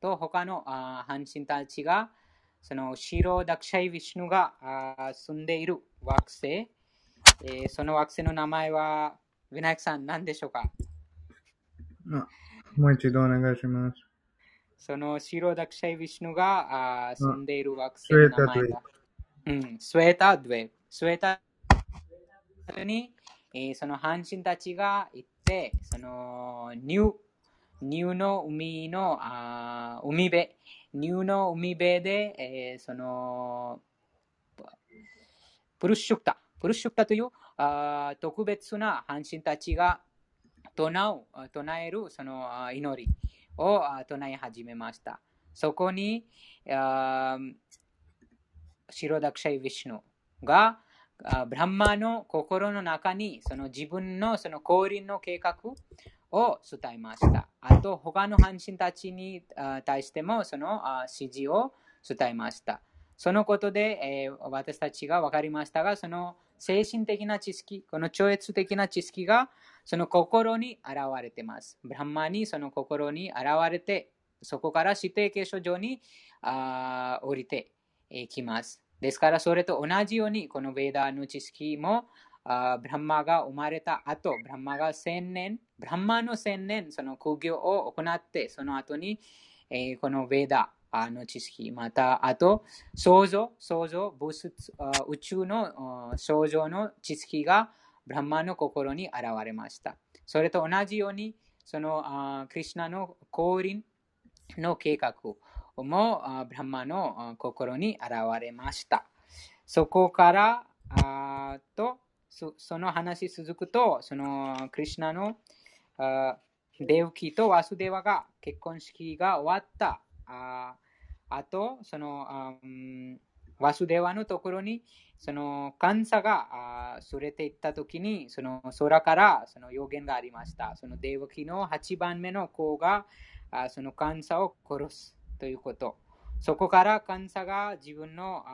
と他の半身たちがそのシロダクシャイ・ヴィシュヌが住んでいる惑星、その惑星の名前はヴィナヤクさん何でしょうか？もう一度お願いします。そのシロダクシャイ・ヴィシュヌが住んでいる惑星の名前がスウェータ・ドゥエブ。スウェータ・ドゥエブに、その半身たちが行ってそのニューの海の海辺、ニューの海辺で、そのプルシュクタという特別な半身たちが唱えるその祈りを唱え始めました。そこにシロダクシャイ・ヴィシュヌがブランマの心の中にその自分のその降臨の計画を伝えました。あと他の半身たちに対してもその指示を伝えました。そのことで私たちが分かりましたが、その精神的な知識、この超越的な知識がその心に現れています。ブランマにその心に現れて、そこから指定継承上に降りてきます。ですからそれと同じようにこのヴェーダの知識もブランマが生まれた後、ブランマが千年、ブランマの千年、その苦行を行って、その後に、このヴェーダの知識、またあと創造、宇宙の創造の知識がブランマの心に現れました。それと同じように、そのクリシュナの降臨の計画もブランマの心に現れました。そこからその話続くと、そのクリシュナのデウキとワスデワが結婚式が終わった後、そのワスデワのところにそのカンサが連れて行ったときに、その空からその予言がありました。そのデウキの8番目の子がそのカンサを殺すということ。そこからカンサが自分の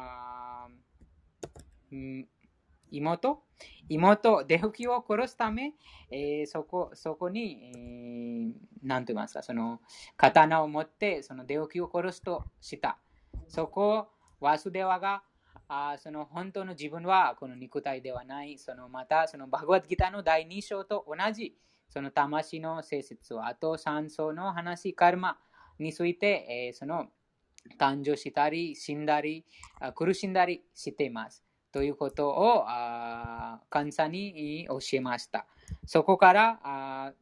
妹デウキを殺すため、そこに、何と言いますか、その刀を持ってそのデウキを殺すとした。そこワスデワがその本当の自分はこの肉体ではない、そのまたそのバグワッドギターの第2章と同じその魂の性質、あと三層の話、カルマについて、その誕生したり死んだり苦しんだりしています。ということをカンサに教えました。そこから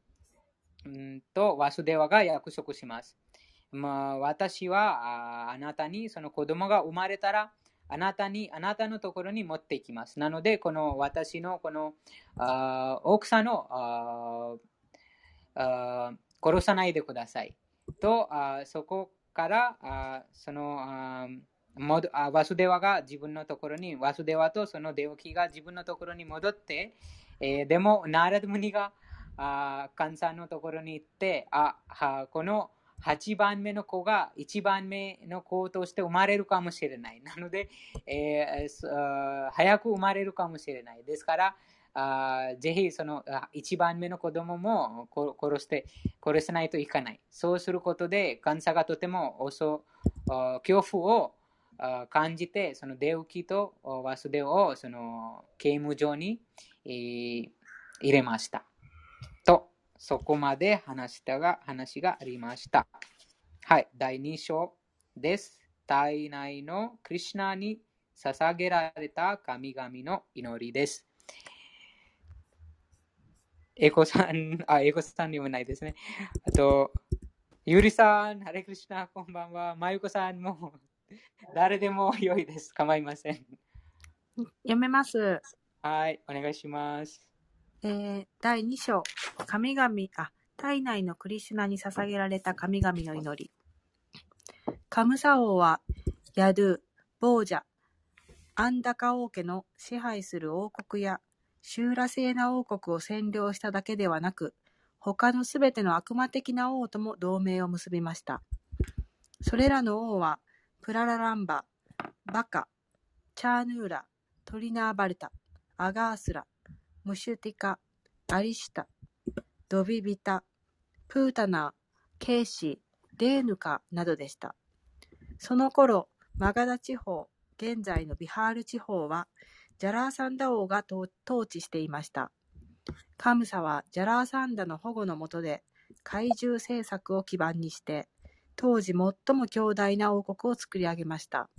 ワスデワが約束します。私はあなたにその子供が生まれたらあなたのところに持っていきます。なのでこの私のこの奥さんを殺さないでください。とそこからそのワスデワが自分のところに、ワスデワとそのデウキが自分のところに戻って、でもナーラドムニがカンサのところに行って、この8番目の子が1番目の子として生まれるかもしれない。なので、早く生まれるかもしれない。ですから、ぜひその1番目の子供も殺さないといかない。そうすることで、カンサがとても恐怖を感じて、そのデウキとワスデワをその刑務所に入れました。と、そこまで話がありました。はい、第2章です。体内のクリシュナに捧げられた神々の祈りです。エコさん読めないですね。あと、ユリさん、ハレクリシュナ、こんばんは。マユコさんも。誰でも良いです。構いません。読めます。はい、お願いします。第2章、体内のクリシュナに捧げられた神々の祈り。カムサ王はヤドゥ、ボージャ、アンダカ王家の支配する王国やシューラセーナ王国を占領しただけではなく、他のすべての悪魔的な王とも同盟を結びました。それらの王はプララランバ、バカ、チャーヌーラ、トリナーバルタ、アガースラ、ムシュティカ、アリシタ、ドビビタ、プータナー、ケーシー、デーヌカなどでした。その頃、マガダ地方、現在のビハール地方はジャラーサンダ王が統治していました。カムサはジャラーサンダの保護の下で怪獣政策を基盤にして、当時最も強大な王国を作り上げました。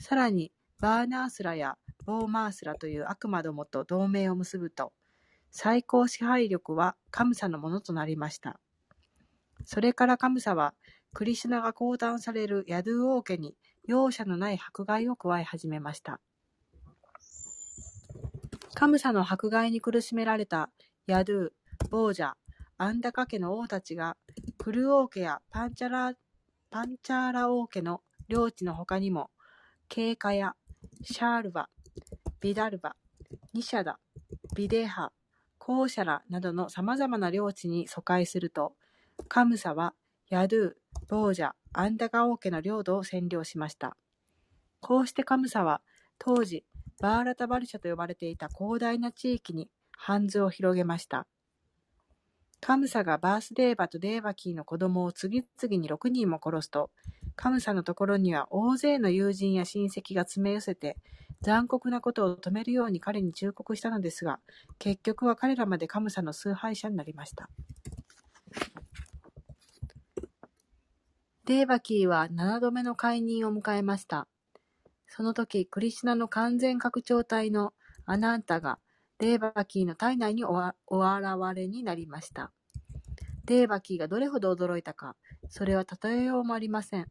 さらに、バーナースラやボーマースラという悪魔どもと同盟を結ぶと、最高支配力はカムサのものとなりました。それからカムサは、クリシュナが降誕されるヤドゥ王家に容赦のない迫害を加え始めました。カムサの迫害に苦しめられたヤドゥ、ボージャ、アンダカ家の王たちが、クル王家やパンチャーラ王家の領地の他にも、ケーカやシャールバ、ビダルバ、ニシャダ、ビデーハ、コーシャラなどの様々な領地に疎開すると、カムサはヤドゥ、ボージャ、アンダガ王家の領土を占領しました。こうしてカムサは当時バーラタバルシャと呼ばれていた広大な地域に版図を広げました。カムサがバースデーバとデーバキーの子供を次々に6人も殺すと、カムサのところには大勢の友人や親戚が詰め寄せて、残酷なことを止めるように彼に忠告したのですが、結局は彼らまでカムサの崇拝者になりました。デーバキーは7度目の解任を迎えました。その時、クリシュナの完全拡張体のアナンタがデーバキーの体内にお現れになりました。デーバキーがどれほど驚いたか、それは例えようもありません。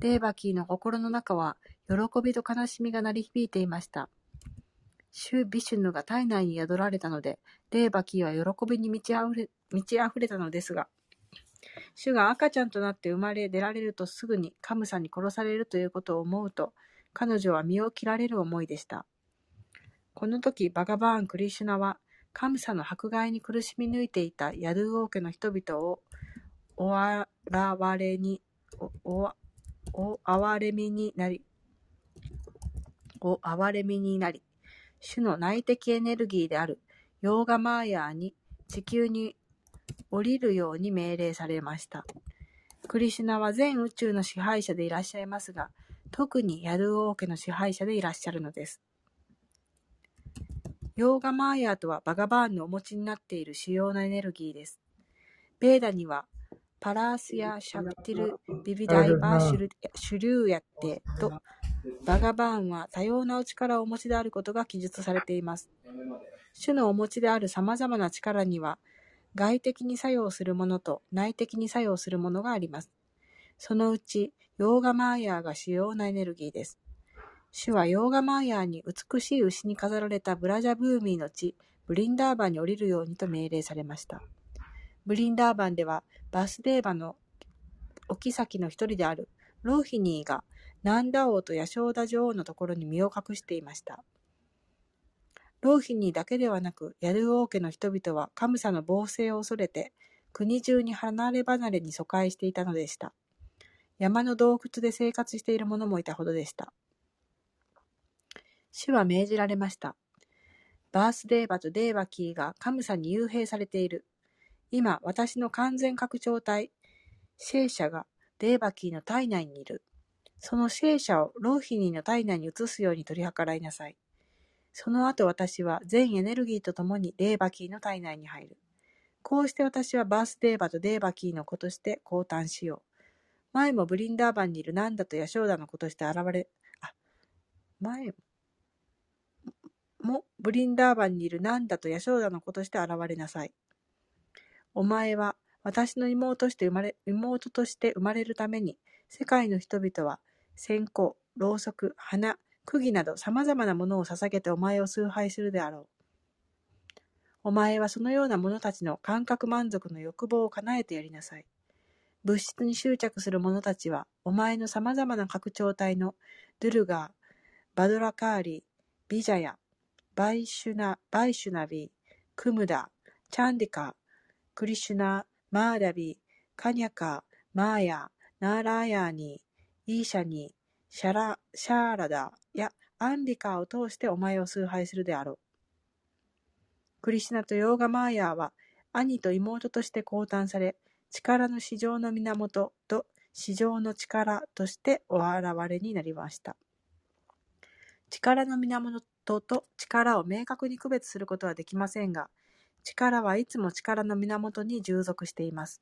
デーバキーの心の中は喜びと悲しみが鳴り響いていました。シュ・ビシュヌが体内に宿られたので、デーバキーは喜びに満ち溢れたのですが、シュが赤ちゃんとなって生まれ出られるとすぐにカムサに殺されるということを思うと、彼女は身を切られる思いでした。この時、バガバーン・クリシュナは、カムサの迫害に苦しみ抜いていたヤドゥ王家の人々をお憐れみになり、主の内的エネルギーであるヨーガマーヤーに地球に降りるように命令されました。クリシュナは全宇宙の支配者でいらっしゃいますが、特にヤドゥ王家の支配者でいらっしゃるのです。ヨーガマーヤーとはバガバーンのお持ちになっている主要なエネルギーです。ベーダにはパラースヤ・シャクティル・ビビダイ・バーシュル・シュリューヤってとバガバーンは多様なお力をお持ちであることが記述されています。主のお持ちである様々な力には外的に作用するものと内的に作用するものがあります。そのうちヨーガマーヤーが主要なエネルギーです。主はヨーガマーヤーに美しい牛に飾られたブラジャブーミーの地、ブリンダーバンに降りるようにと命令されました。ブリンダーバンではバスデーバの妃の一人であるローヒニーがナンダ王とヤショーダ女王のところに身を隠していました。ローヒニーだけではなく、ヤドゥ王家の人々はカムサの暴政を恐れて、国中に離れ離れに疎開していたのでした。山の洞窟で生活している者もいたほどでした。主は命じられました。バースデーバとデーバキーがカムサに幽閉されている。今、私の完全拡張体、シェーシャがデーバキーの体内にいる。そのシェーシャをローヒニーの体内に移すように取り計らいなさい。その後私は全エネルギーとともにデーバキーの体内に入る。こうして私はバースデーバとデーバキーの子として降誕しよう。前もブリンダーバンにいるナンダとヤショーダの子として現れ、なさい。お前は私の妹として生まれるために、世界の人々は線香、ろうそく、花、釘など様々なものを捧げてお前を崇拝するであろう。お前はそのような者たちの感覚満足の欲望を叶えてやりなさい。物質に執着する者たちは、お前の様々な拡張体のドゥルガー、バドラカーリー、ビジャヤ、バイシュナビー、クムダ、チャンディカ、クリシュナ、マーダビー、カニャカ、マーヤ、ナーラヤーニー、イーシャニー、シャーラダやアンビカを通してお前を崇拝するであろう。クリシュナとヨーガマーヤーは兄と妹として降誕され、力の至上の源と至上の力としてお現れになりました。力の源と力を明確に区別することはできませんが、力はいつも力の源に従属しています。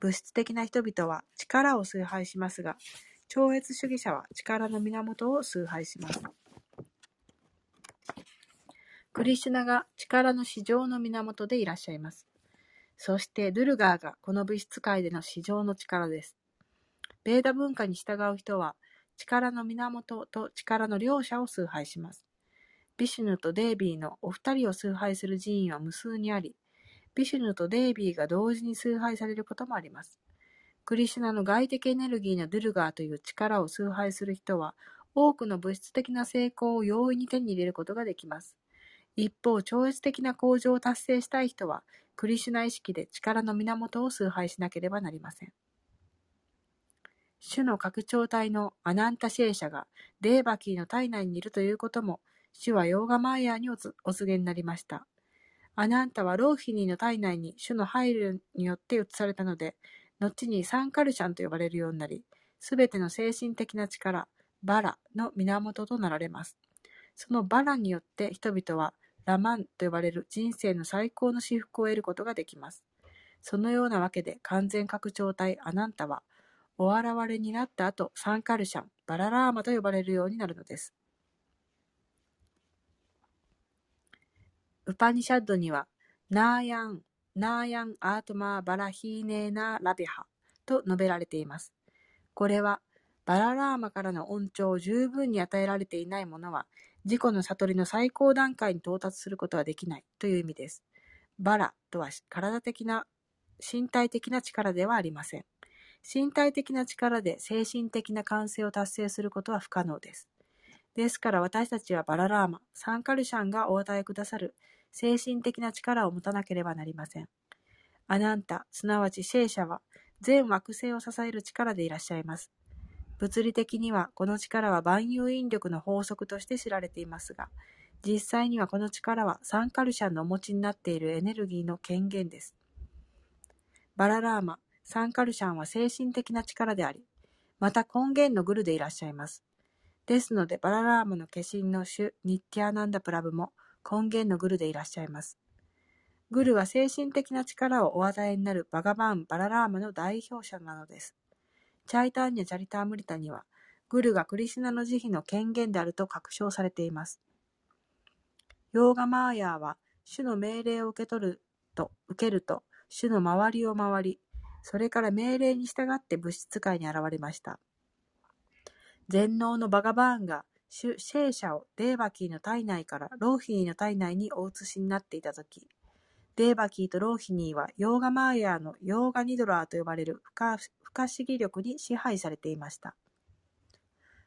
物質的な人々は力を崇拝しますが、超越主義者は力の源を崇拝します。クリシュナが力の至上の源でいらっしゃいます。そしてドゥルガーがこの物質界での至上の力です。ベーダ文化に従う人は力の源と力の両者を崇拝します。ビシュヌとデービーのお二人を崇拝する寺院は無数にあり、ビシュヌとデービーが同時に崇拝されることもあります。クリシュナの外的エネルギーのドゥルガーという力を崇拝する人は、多くの物質的な成功を容易に手に入れることができます。一方、超越的な向上を達成したい人は、クリシュナ意識で力の源を崇拝しなければなりません。種の拡張体のアナンタシェーシャがデーバキーの体内にいるということも、主はヨーガマイヤーにお告げになりました。アナンタはローヒニーの体内に種の配慮によって移されたので、後にサンカルシャンと呼ばれるようになり、すべての精神的な力、バラの源となられます。そのバラによって人々はラマンと呼ばれる人生の最高の至福を得ることができます。そのようなわけで完全拡張体アナンタは、お現れになった後、サンカルシャン、バララーマと呼ばれるようになるのです。ウパニシャッドには、ナーヤンアートマーバラヒーネーナーラビハと述べられています。これは、バララーマからの恩寵を十分に与えられていない者は、自己の悟りの最高段階に到達することはできないという意味です。バラとは体的な、身体的な力ではありません。身体的な力で精神的な完成を達成することは不可能です。ですから私たちはバララーマ、サンカルシャンがお与えくださる、精神的な力を持たなければなりません。アナンタ、すなわちシェーシャは、全惑星を支える力でいらっしゃいます。物理的には、この力は万有引力の法則として知られていますが、実際にはこの力はサンカルシャンのお持ちになっているエネルギーの権限です。バララーマ、サンカルシャンは精神的な力であり、また根源のグルでいらっしゃいます。ですので、バララーマの化身の主、ニッティアナンダプラブも、根源のグルでいらっしゃいます。グルは精神的な力をお与えになるバガバン・バララーマの代表者なのです。チャイターニャ・チャリタームリタには、グルがクリシュナの慈悲の権限であると確証されています。ヨーガマーヤーは、主の命令を受けると、主の周りを回り、それから命令に従って物質界に現れました。全能のバガバーンが、シェーシャをデーバキーの体内からローヒニーの体内にお移しになっていたとき、デーバキーとローヒニーはヨーガマーヤーのヨーガニドラーと呼ばれる不可思議力に支配されていました。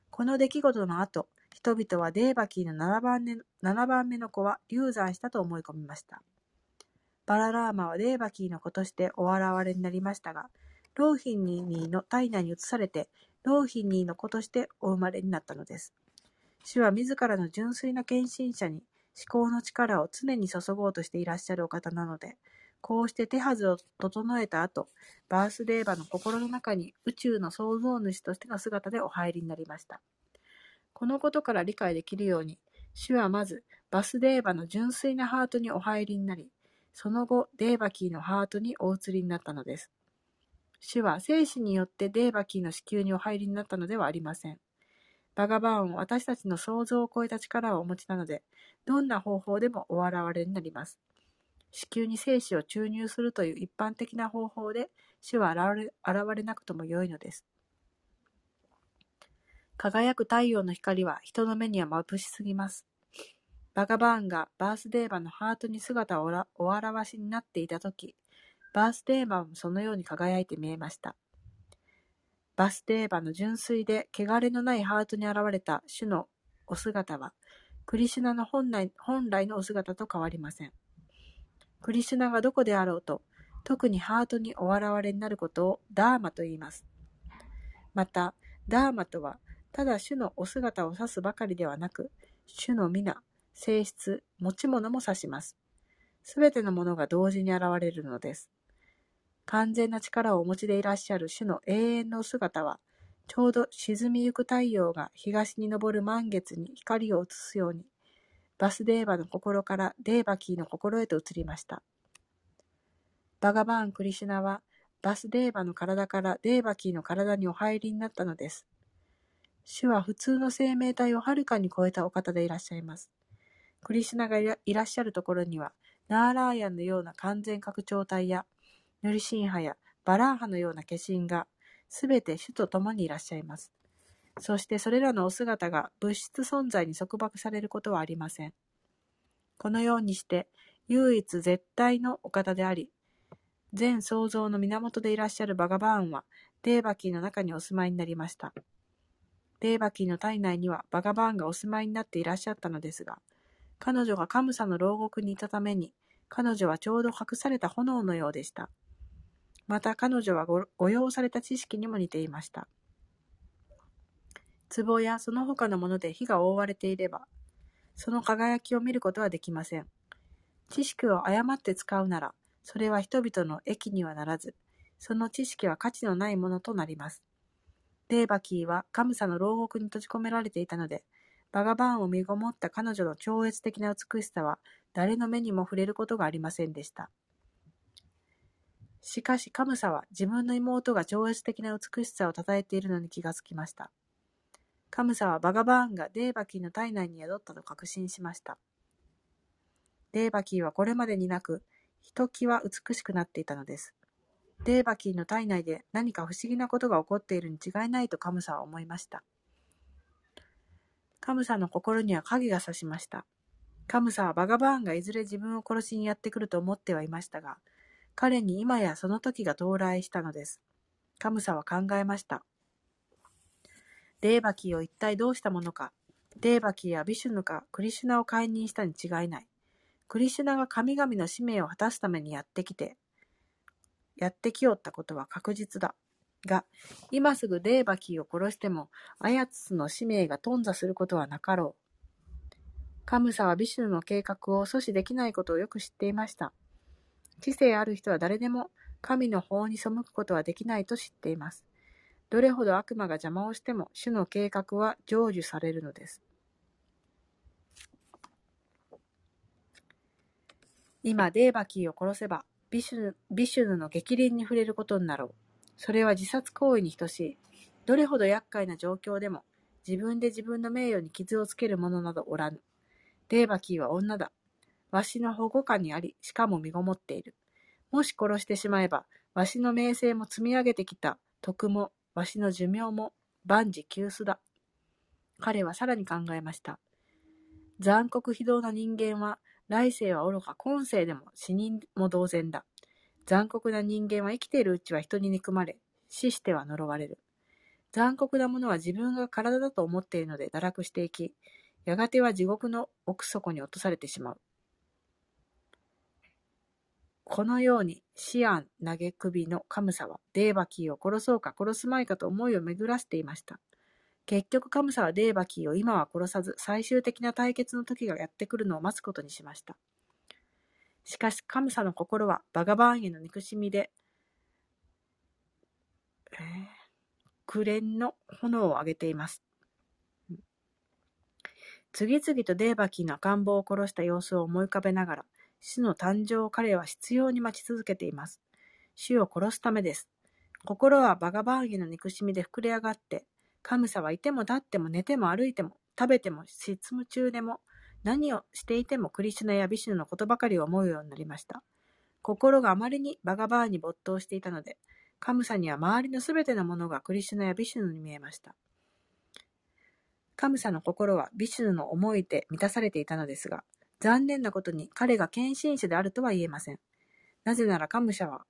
この出来事の後、人々はデーバキーの7番目の子は流産したと思い込みました。バララーマはデーバキーの子としてお現れになりましたが、ローヒニーの体内に移されて、ローヒニーの子としてお生まれになったのです。主は自らの純粋な献身者に思考の力を常に注ごうとしていらっしゃるお方なので、こうして手はずを整えた後、バースデーバの心の中に宇宙の創造主としての姿でお入りになりました。このことから理解できるように、主はまずバスデーバの純粋なハートにお入りになり、その後デーバキーのハートにお移りになったのです。主は生死によってデーバキーの子宮にお入りになったのではありません。バガバーンは私たちの想像を超えた力をお持ちなので、どんな方法でもお現れになります。子宮に精子を注入するという一般的な方法で、主は現れなくともよいのです。輝く太陽の光は人の目には眩しすぎます。バガバーンがバースデーバのハートに姿をお現しになっていたとき、バースデーバもそのように輝いて見えました。バスデーバの純粋で汚れのないハートに現れた主のお姿は、クリシュナの本来のお姿と変わりません。クリシュナがどこであろうと、特にハートにお現れになることをダーマと言います。また、ダーマとは、ただ主のお姿を指すばかりではなく、主の皆、性質、持ち物も指します。すべてのものが同時に現れるのです。完全な力をお持ちでいらっしゃる主の永遠のお姿は、ちょうど沈みゆく太陽が東に昇る満月に光を移すように、バスデーバの心からデーバキーの心へと移りました。バガバーン・クリシュナは、バスデーバの体からデーバキーの体にお入りになったのです。主は普通の生命体をはるかに超えたお方でいらっしゃいます。クリシュナがいらっしゃるところには、ナーラーヤンのような完全拡張体や、ヌリシンハやバラーハのような化身が、すべて主と共にいらっしゃいます。そしてそれらのお姿が物質存在に束縛されることはありません。このようにして、唯一絶対のお方であり、全創造の源でいらっしゃるバガバーンは、デーバキーの中にお住まいになりました。デーバキーの体内にはバガバーンがお住まいになっていらっしゃったのですが、彼女がカムサの牢獄にいたために、彼女はちょうど隠された炎のようでした。また彼女は誤用された知識にも似ていました。壺やその他のもので火が覆われていれば、その輝きを見ることはできません。知識を誤って使うなら、それは人々の益にはならず、その知識は価値のないものとなります。デーバキーはカムサの牢獄に閉じ込められていたので、バガバーンを身ごもった彼女の超越的な美しさは、誰の目にも触れることがありませんでした。しかしカムサは自分の妹が超越的な美しさを称えているのに気がつきました。カムサはバガバーンがデーバキーの体内に宿ったと確信しました。デーバキーはこれまでになく、ひときわ美しくなっていたのです。デーバキーの体内で何か不思議なことが起こっているに違いないとカムサは思いました。カムサの心には影が差しました。カムサはバガバーンがいずれ自分を殺しにやってくると思ってはいましたが、彼に今やその時が到来したのです。カムサは考えました。デーバキーを一体どうしたものか。デーバキーはビシュヌかクリシュナを解任したに違いない。クリシュナが神々の使命を果たすためにやってきおったことは確実だ。が、今すぐデーバキーを殺しても、アヤツスの使命が頓挫することはなかろう。カムサはビシュヌの計画を阻止できないことをよく知っていました。知性ある人は誰でも神の法に背くことはできないと知っています。どれほど悪魔が邪魔をしても、主の計画は成就されるのです。今、デーバキーを殺せば、ビシュヌの逆鱗に触れることになろう。それは自殺行為に等しい。どれほど厄介な状況でも、自分で自分の名誉に傷をつける者などおらぬ。デーバキーは女だ。わしの保護下にあり、しかも身ごもっている。もし殺してしまえば、わしの名声も積み上げてきた徳も、わしの寿命も万事休すだ。彼はさらに考えました。残酷非道な人間は、来世はおろか今世でも死人も同然だ。残酷な人間は生きているうちは人に憎まれ、死しては呪われる。残酷なものは自分が体だと思っているので堕落していき、やがては地獄の奥底に落とされてしまう。このように、思案嘆くびのカムサは、デーバキーを殺そうか殺すまいかと思いを巡らせていました。結局カムサはデーバキーを今は殺さず、最終的な対決の時がやってくるのを待つことにしました。しかしカムサの心は、バガバーンへの憎しみで、紅蓮の炎を上げています。次々とデーバキーの赤ん坊を殺した様子を思い浮かべながら、主の誕生を彼は執拗に待ち続けています。主を殺すためです。心はバガバーンへの憎しみで膨れ上がって、カムサはいても立っても寝ても歩いても食べても執務中でも何をしていてもクリシュナやビシュヌのことばかりを思うようになりました。心があまりにバガバーンに没頭していたので、カムサには周りのすべてのものがクリシュナやビシュヌに見えました。カムサの心はビシュヌの思いで満たされていたのですが、残念なことに彼が献身者であるとは言えません。なぜならカムサは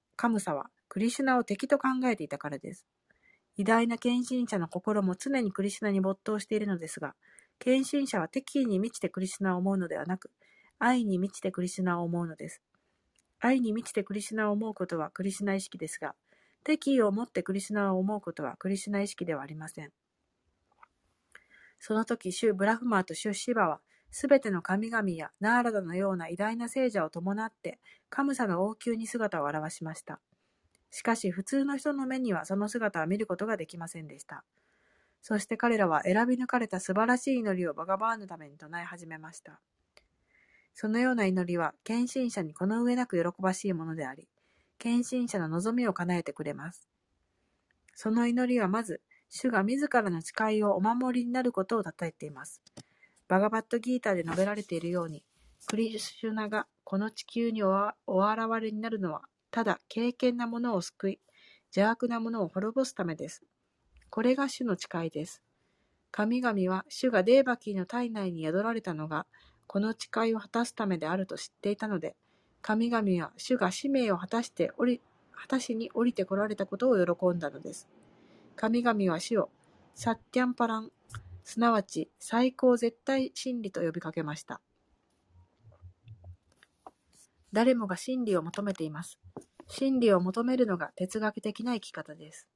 クリシュナを敵と考えていたからです。偉大な献身者の心も常にクリシュナに没頭しているのですが、献身者は敵意に満ちてクリシュナを思うのではなく、愛に満ちてクリシュナを思うのです。愛に満ちてクリシュナを思うことはクリシュナ意識ですが、敵意を持ってクリシュナを思うことはクリシュナ意識ではありません。その時、シュ・ブラフマーとシュ・シバは、すべての神々やナーラダのような偉大な聖者を伴って、カムサの王宮に姿を現しました。しかし普通の人の目にはその姿は見ることができませんでした。そして彼らは選び抜かれた素晴らしい祈りをバガバーンのために唱え始めました。そのような祈りは献身者にこの上なく喜ばしいものであり、献身者の望みを叶えてくれます。その祈りはまず、主が自らの誓いをお守りになることをたたえています。バガバットギーターで述べられているように、クリシュナがこの地球にお現れになるのは、ただ敬虔な者を救い、邪悪な者を滅ぼすためです。これが主の誓いです。神々は主がデーバキーの体内に宿られたのが、この誓いを果たすためであると知っていたので、神々は主が使命を果たしに降りてこられたことを喜んだのです。神々は主をサッティャンパラン、すなわち最高絶対真理と呼びかけました。誰もが真理を求めています。真理を求めるのが哲学的な生き方です。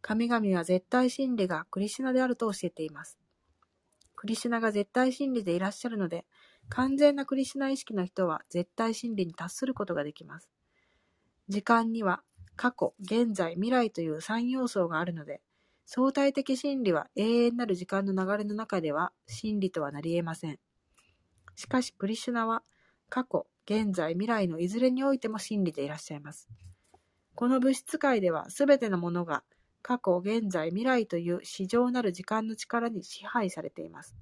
神々は絶対真理がクリシュナであると教えています。クリシュナが絶対真理でいらっしゃるので、完全なクリシュナ意識の人は絶対真理に達することができます。時間には過去、現在、未来という三要素があるので、相対的真理は永遠なる時間の流れの中では真理とはなり得ません。しかしクリシュナは過去、現在、未来のいずれにおいても真理でいらっしゃいます。この物質界ではすべてのものが過去、現在、未来という至上なる時間の力に支配されています。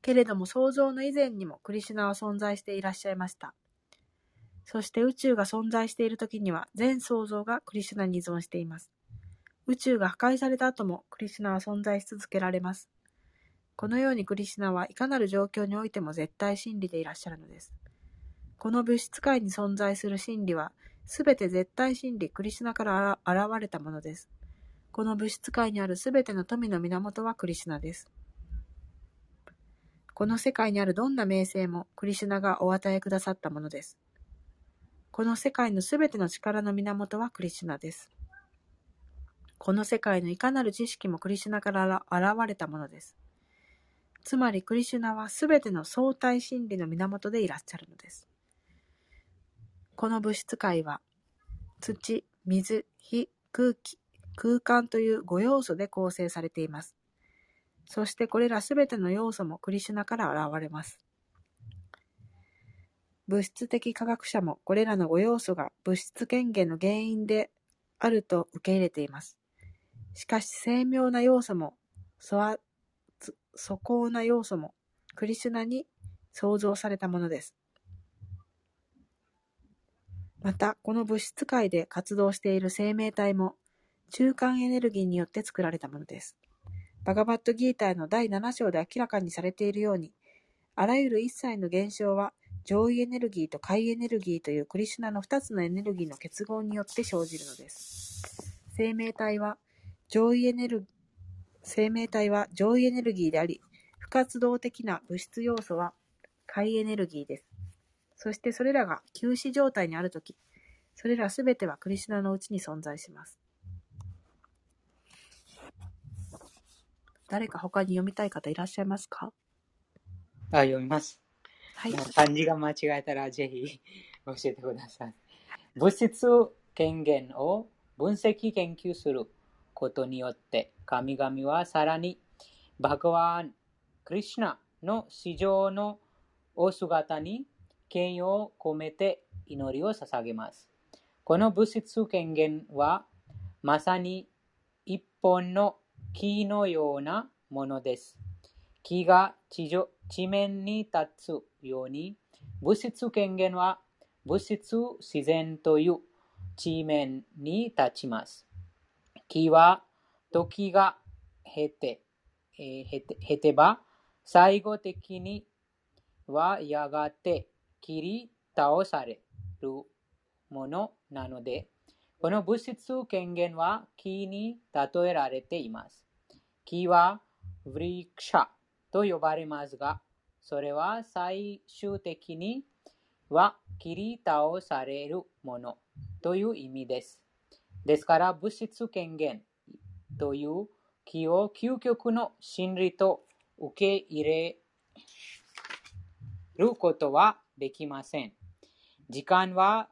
けれども創造の以前にもクリシュナは存在していらっしゃいました。そして宇宙が存在しているときには全創造がクリシュナに依存しています。宇宙が破壊された後もクリシュナは存在し続けられます。このようにクリシュナはいかなる状況においても絶対真理でいらっしゃるのです。この物質界に存在する真理はすべて絶対真理クリシュナから現れたものです。この物質界にあるすべての富の源はクリシュナです。この世界にあるどんな名声もクリシュナがお与えくださったものです。この世界のすべての力の源はクリシュナです。この世界のいかなる知識もクリシュナから現れたものです。つまりクリシュナはすべての相対真理の源でいらっしゃるのです。この物質界は土、水、火、空気、空間という5要素で構成されています。そしてこれらすべての要素もクリシュナから現れます。物質的科学者もこれらの5要素が物質権限の原因であると受け入れています。しかし精妙な要素も素行な要素もクリシュナに創造されたものです。またこの物質界で活動している生命体も中間エネルギーによって作られたものです。バガバットギーターの第7章で明らかにされているように、あらゆる一切の現象は上位エネルギーと下位エネルギーというクリシュナの2つのエネルギーの結合によって生じるのです。生命体は上位エネルギーであり、不活動的な物質要素は下位エネルギーです。そしてそれらが休止状態にあるとき、それらすべてはクリシュナのうちに存在します。誰か他に読みたい方いらっしゃいますか？読みます。はい、漢字が間違えたらぜひ教えてください。物質権限を分析研究することによって神々はさらにバガワーン、クリシュナの至上のお姿に敬意を込めて祈りを捧げます。この物質権限はまさに一本の木のようなものです。木が地面に立つように、物質権限は物質自然という地面に立ちます。木は時が経てば、最後的にはやがて切り倒されるものなので、この物質権限は木に例えられています。木はブリクシャと呼ばれますが、それは最終的には切り倒されるものという意味です。ですから物質権限という木を究極の真理と受け入れることはできません。時間は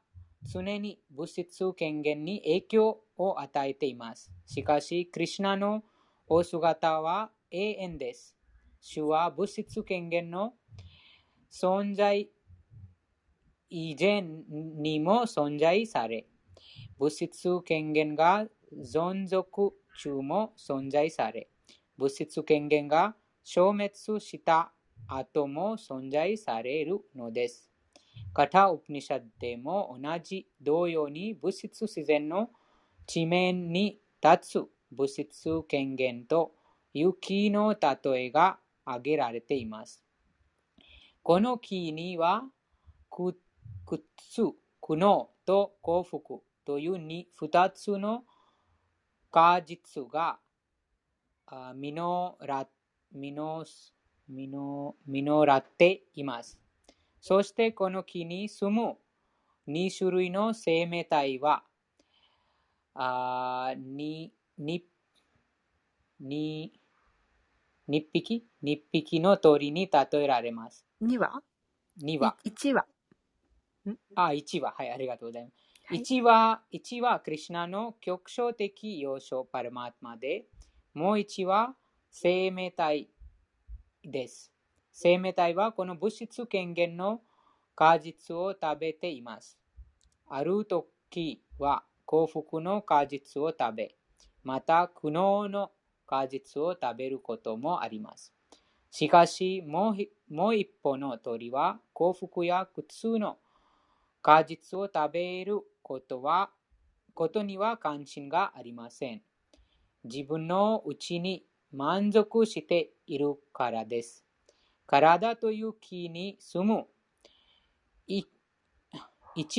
常に物質権限に影響を与えています。しかし、クリシュナのお姿は永遠です。主は物質権限の存在以前にも存在され、物質権限が存続中も存在され、物質権限が消滅した後も存在されるのです。カタ・ウプニシャッドでも同じ同様に物質自然の地面に立つ物質権限という木の例えが挙げられています。この木には苦痛、苦悩と幸福という2つの果実が実っています。そしてこの木に住む2種類の生命体は、2匹の鳥に例えられます。1羽。はい、ありがとうございます。はい、1羽、クリシュナの局所的要所、パルマートマで、もう1羽、生命体です。生命体はこの物質権限の果実を食べています。ある時は幸福の果実を食べ、また苦悩の果実を食べることもあります。しかし、もう一方の鳥は幸福や苦痛の果実を食べることには関心がありません。自分のうちに満足しているからです。体という木に住む一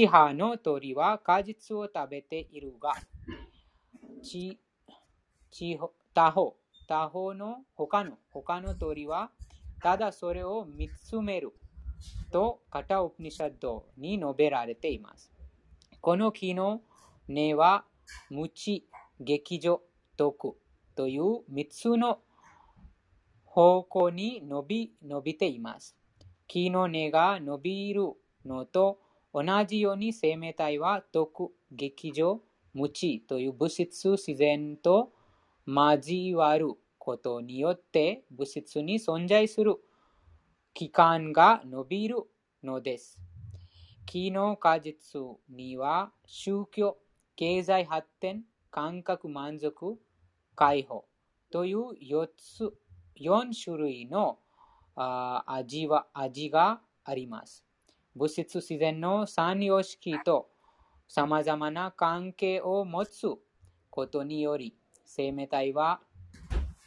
羽の鳥は果実を食べているが、他方の他の鳥はただそれを見つめるとカタ・ウプニシャッドに述べられています。この木の根は無知、劇場、徳という3つの方向に伸びています。木の根が伸びるのと同じように生命体は徳、劇場、無知という物質自然と交わることによって物質に存在する期間が伸びるのです。木の果実には宗教、経済発展、感覚満足、解放という4種類の味があります。物質自然の三様式とさまざまな関係を持つことにより、生命体は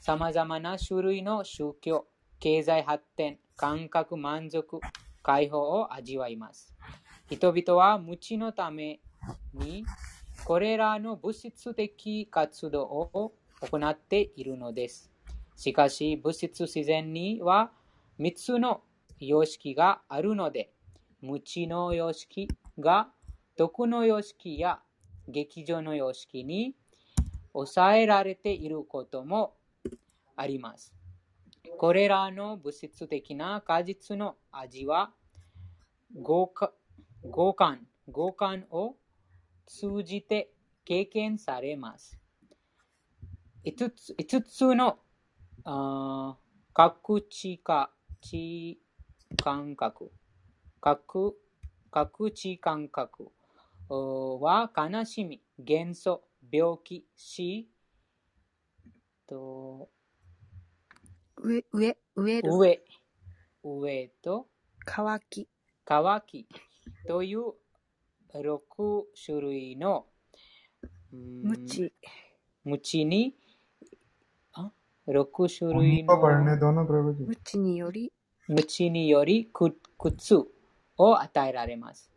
さまざまな種類の宗教、経済発展、感覚満足、解放を味わいます。人々は無知のためにこれらの物質的活動を行っているのです。しかし、物質自然には3つの様式があるので、無知の様式が徳の様式や劇場の様式に抑えられていることもあります。これらの物質的な果実の味は五感を通じて経験されます。5つの各知感覚は悲しみ、幻想、病気、死と上と乾きという6種類の無知に6種類の無知により苦痛を与えられます。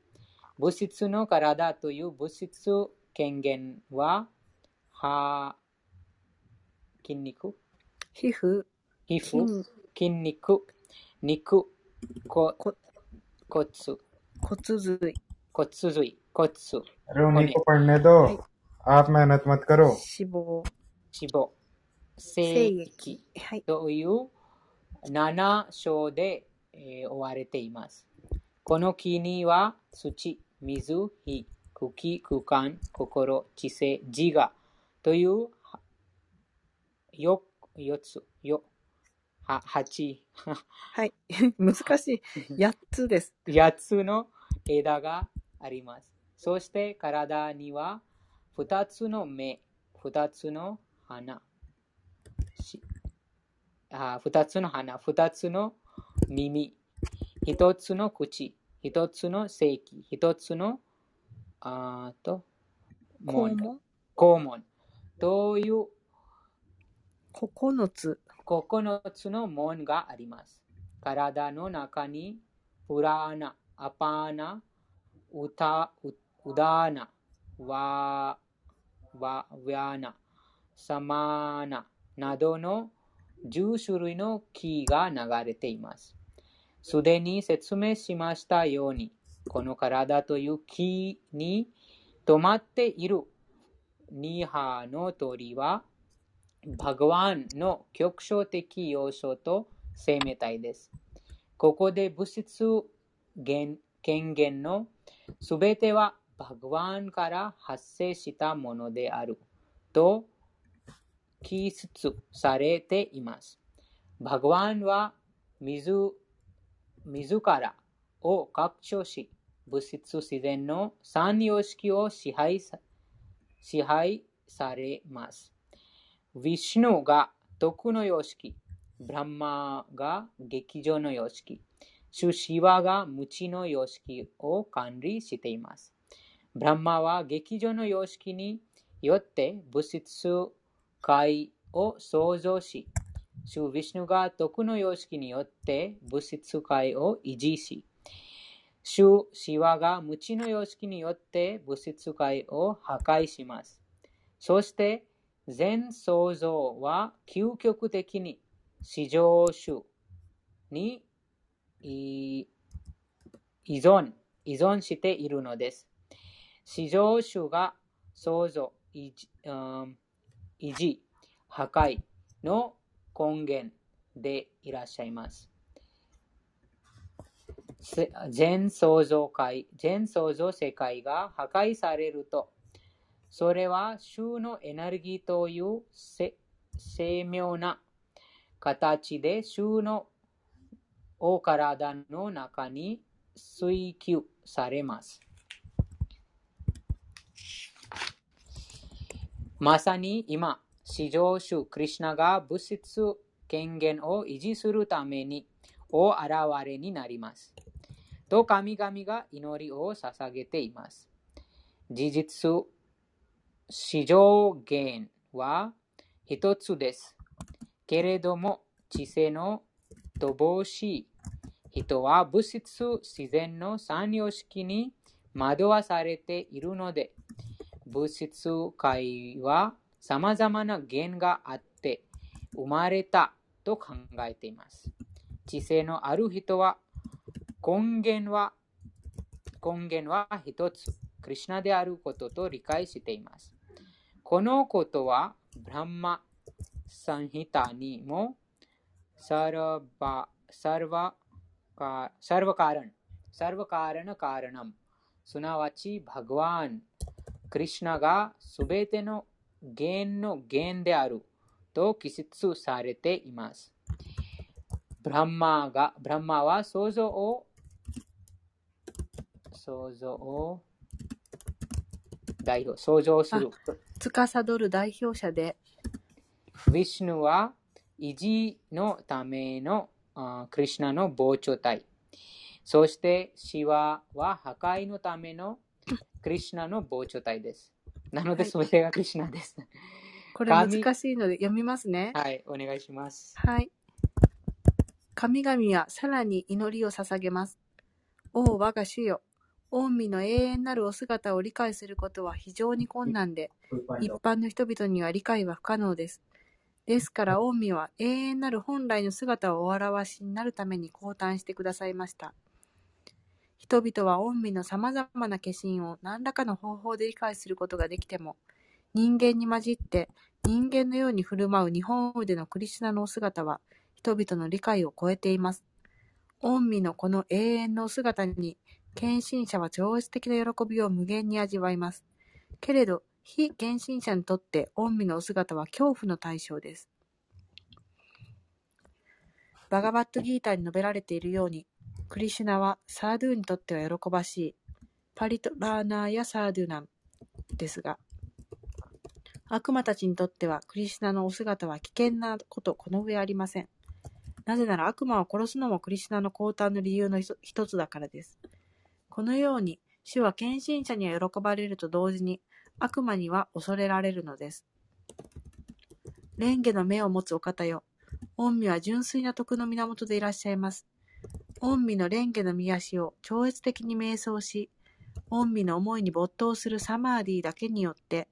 物質の体という物質権限は筋肉、皮膚、筋肉、肉、骨髄、骨。脂肪。精液という7章で追われています。この木には土、水、火、空気、空間、心、知性、自我という8つです。8つの枝があります。そして体には2つの目、2つの鼻、2つの耳、1つの口、1つの性器、1つの肛門という9つの門があります。体の中にプラーナ、アパーナ、ウダーナ、ワーナ、サマーナなどの10種類の気が流れています。すでに説明しましたように、この体という気に止まっているニーハーの鳥は、バグワンの局所的要素と生命体です。ここで物質権限のすべてはバグワンから発生したものであると記述されています。バグワンは自らを拡張し、物質自然の三様式を支配されます。ヴィシュヌが徳の様式、ブランマが劇場の様式、シワが無知の様式を管理しています。ブランマは劇場の様式によって物質界を創造し、ヴィシュヌが徳の様式によって物質界を維持し、シワが無知の様式によって物質界を破壊します。そして、全創造は究極的に至上主に依存しているのです。至上主が創造、維持、破壊の根源でいらっしゃいます。全創造世界が破壊されると、それは主のエネルギーという精妙な形で主のお体の中に追求されます。まさに今、至上主クリシュナが物質権限を維持するためにお現れになります。と神々が祈りを捧げています。事実、至上限は一つです。けれども、知性の乏しい人は物質自然の三様式に惑わされているので、物質界はさまざまな限があって生まれたと考えています。知性のある人は根源は一つ、クリシュナであることと理解しています。このことは、ブランマ・サンヒタにも、サルヴァカーラン、すなわち、バグワン、クリシュナがすべての源の源であると記述されています。ブランマは創造を代表、創造する。司る代表者で。ヴィシュヌは維持のためのクリシュナの膨張体。そしてシワは破壊のためのクリシュナの膨張体です。なので、それがクリシュナです。これ難しいので読みますね。はい、お願いします。はい。神々はさらに祈りを捧げます。おお、我が主よ。御身の永遠なるお姿を理解することは非常に困難で、一般の人々には理解は不可能です。ですから御身は永遠なる本来の姿をお表しになるために降誕してくださいました。人々は御身のさまざまな化身を何らかの方法で理解することができても、人間に混じって人間のように振る舞う二本腕のクリシュナのお姿は人々の理解を超えています。御身のこの永遠のお姿に献身者は常識的な喜びを無限に味わいます。けれど、非献身者にとって御身のお姿は恐怖の対象です。バガバットギーターに述べられているように、クリシュナはサードゥにとっては喜ばしい、パリトラーナーやサードゥなんですが、悪魔たちにとってはクリシュナのお姿は危険なことこの上ありません。なぜなら悪魔を殺すのもクリシュナの降誕の理由の一つだからです。このように、主は献身者には喜ばれると同時に、悪魔には恐れられるのです。蓮華の目を持つお方よ、御身は純粋な徳の源でいらっしゃいます。御身の蓮華の御足を超越的に瞑想し、御身の思いに没頭するサマーディだけによって、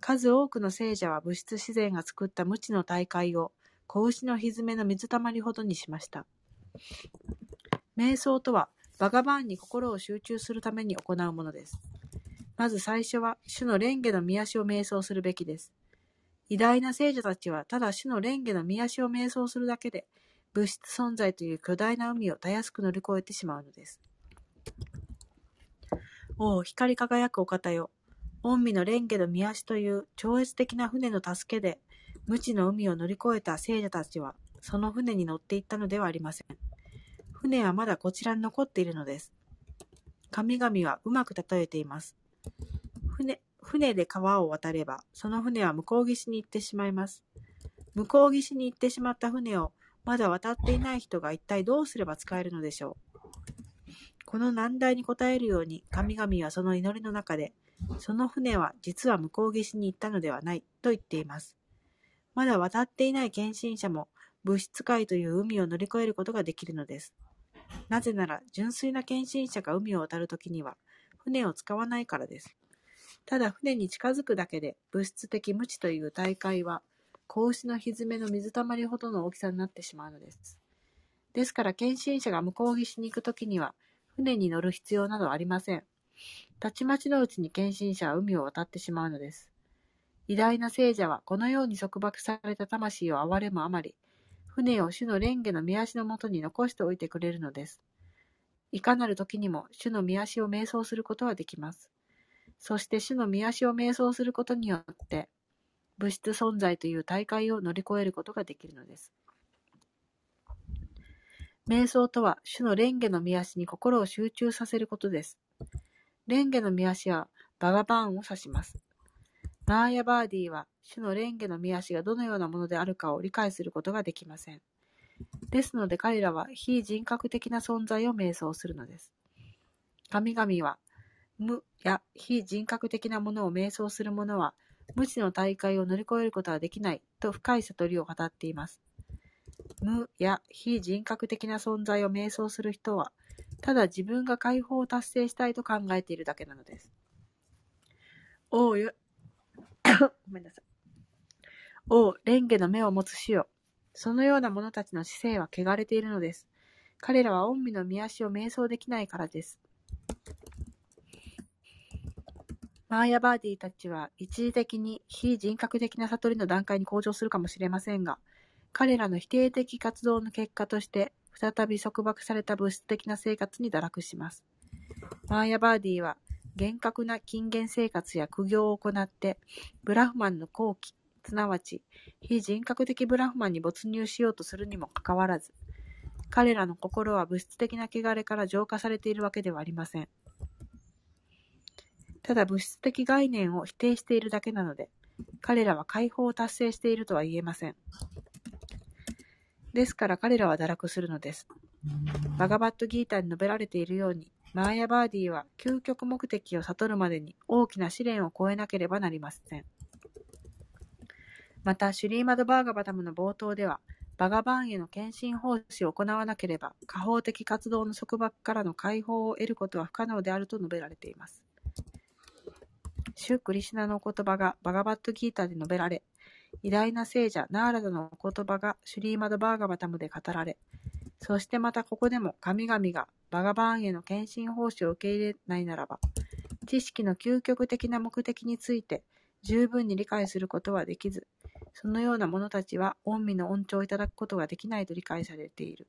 数多くの聖者は物質自然が作った無知の大海を、子牛のひずめの水たまりほどにしました。瞑想とは、バガバーンに心を集中するために行うものです。まず最初は、主の蓮華の御足を瞑想するべきです。偉大な聖者たちは、ただ主の蓮華の御足を瞑想するだけで、物質存在という巨大な海をたやすく乗り越えてしまうのです。おお、光り輝くお方よ。御身の蓮華の御足という超越的な船の助けで、無知の海を乗り越えた聖者たちは、その船に乗っていったのではありません。船はまだこちらに残っているのです。神々はうまく例えています。船で川を渡れば、その船は向こう岸に行ってしまいます。向こう岸に行ってしまった船を、まだ渡っていない人が一体どうすれば使えるのでしょう。この難題に答えるように、神々はその祈りの中で、その船は実は向こう岸に行ったのではないと言っています。まだ渡っていない献身者も物質界という海を乗り越えることができるのです。なぜなら純粋な献身者が海を渡るときには船を使わないからです。ただ船に近づくだけで物質的無知という大海は子牛のひずめの水たまりほどの大きさになってしまうのです。ですから献身者が向こう岸に行くときには船に乗る必要などありません。たちまちのうちに献身者は海を渡ってしまうのです。偉大な聖者はこのように束縛された魂を哀れむあまり、船を主の蓮華の御足のもとに残しておいてくれるのです。いかなる時にも主の御足を瞑想することはできます。そして主の御足を瞑想することによって、物質存在という大海を乗り越えることができるのです。瞑想とは主の蓮華の御足に心を集中させることです。蓮華の御足はバガバーンを指します。マーヤバーディは主の蓮華の御足がどのようなものであるかを理解することができません。ですので彼らは非人格的な存在を瞑想するのです。神々は無や非人格的なものを瞑想する者は無知の大海を乗り越えることはできないと深い悟りを語っています。無や非人格的な存在を瞑想する人はただ自分が解放を達成したいと考えているだけなのです。おうよごめんなさい。おう、蓮華の目を持つ主よ。そのような者たちの姿勢は汚れているのです。彼らは御身の御足を瞑想できないからです。マーヤバーディたちは一時的に非人格的な悟りの段階に向上するかもしれませんが、彼らの否定的活動の結果として、再び束縛された物質的な生活に堕落します。マーヤバーディは、厳格な禁言生活や苦行を行って、ブラフマンの後期、すなわち非人格的ブラフマンに没入しようとするにもかかわらず、彼らの心は物質的な汚れから浄化されているわけではありません。ただ物質的概念を否定しているだけなので、彼らは解放を達成しているとは言えません。ですから彼らは堕落するのです。バガバットギータに述べられているように、マーヤバーディは究極目的を悟るまでに大きな試練を越えなければなりません。また、シュリーマド・バーガバタムの冒頭では、バガバーンへの献身奉仕を行わなければ、果報的活動の束縛からの解放を得ることは不可能であると述べられています。主クリシュナのお言葉がバガバットギータで述べられ、偉大な聖者ナーラダのお言葉がシュリーマド・バーガバタムで語られ、そしてまたここでも神々がバガバーンへの献身奉仕を受け入れないならば、知識の究極的な目的について十分に理解することはできず、そのような者たちは御身の恩寵をいただくことができないと理解されている、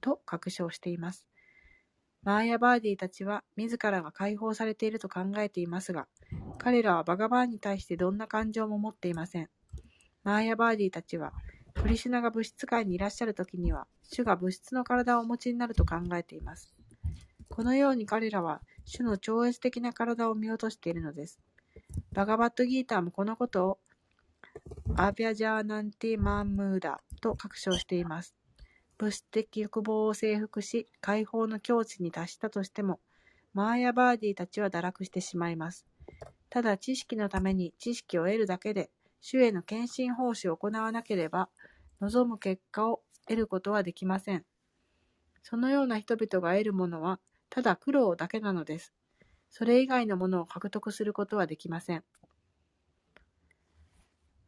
と確証しています。マーヤバーディたちは自らが解放されていると考えていますが、彼らはバガバーンに対してどんな感情も持っていません。マーヤバーディたちは、クリシュナが物質界にいらっしゃるときには、主が物質の体をお持ちになると考えています。このように彼らは、主の超越的な体を見落としているのです。バガバットギーターもこのことを、アビャジャーナンティマンムーダと確証しています。物質的欲望を征服し、解放の境地に達したとしても、マーヤバーディたちは堕落してしまいます。ただ知識のために知識を得るだけで、主への献身奉仕を行わなければ、望む結果を得ることはできません。そのような人々が得るものは、ただ苦労だけなのです。それ以外のものを獲得することはできません。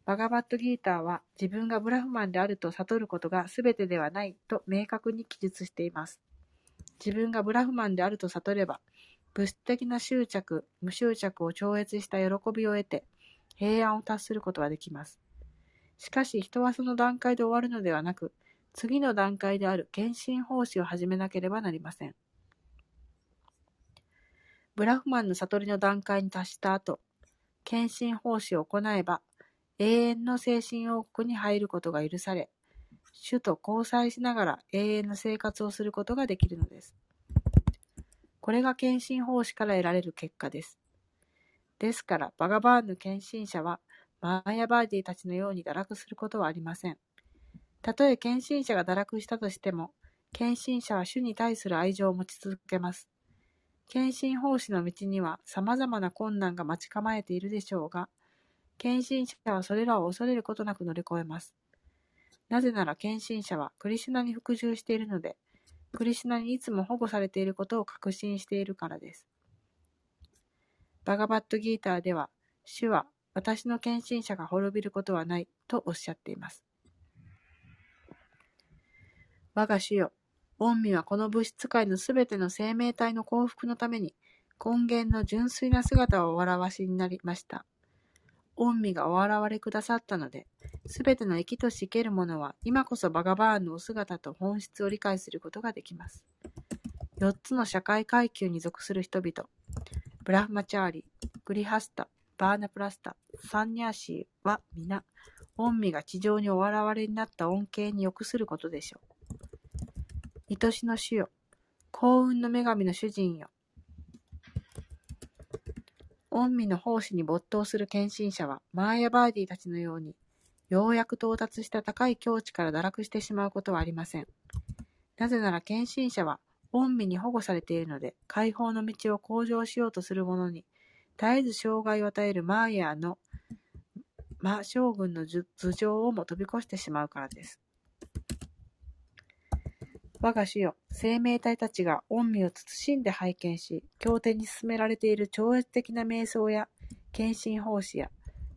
バガバットギーターは自分がブラフマンであると悟ることが全てではないと明確に記述しています。自分がブラフマンであると悟れば、物質的な執着、無執着を超越した喜びを得て、平安を達することはできます。しかし人はその段階で終わるのではなく、次の段階である献身奉仕を始めなければなりません。ブラフマンの悟りの段階に達した後、献身奉仕を行えば、永遠の精神王国に入ることが許され、主と交際しながら永遠の生活をすることができるのです。これが献身奉仕から得られる結果です。ですから、バガバーンの献身者は、マーヤバーディたちのように堕落することはありません。たとえ献身者が堕落したとしても、献身者は主に対する愛情を持ち続けます。献身奉仕の道には様々な困難が待ち構えているでしょうが、献身者はそれらを恐れることなく乗り越えます。なぜなら献身者はクリシュナに服従しているので、クリシュナにいつも保護されていることを確信しているからです。バガバットギーターでは、主は私の献身者が滅びることはないとおっしゃっています。我が主よ、御身はこの物質界のすべての生命体の幸福のために、根源の純粋な姿をお表しになりました。御身がお現れくださったので、すべての生きとし生けるものは、今こそバガバーンのお姿と本質を理解することができます。4つの社会階級に属する人々、ブラフマチャーリ、グリハスタ、バーナプラスタ、サンニャーシーは皆、御身が地上にお現れになった恩恵に浴することでしょう。愛しの主よ、幸運の女神の主人よ、御身の奉仕に没頭する献身者は、マーヤバーディたちのように、ようやく到達した高い境地から堕落してしまうことはありません。なぜなら献身者は、御身に保護されているので、解放の道を向上しようとする者に、絶えず障害を与えるマーヤの魔将軍の頭上をも飛び越してしまうからです。我が主よ、生命体たちが御身を慎んで拝見し、経典に進められている超越的な瞑想や、献身奉仕や、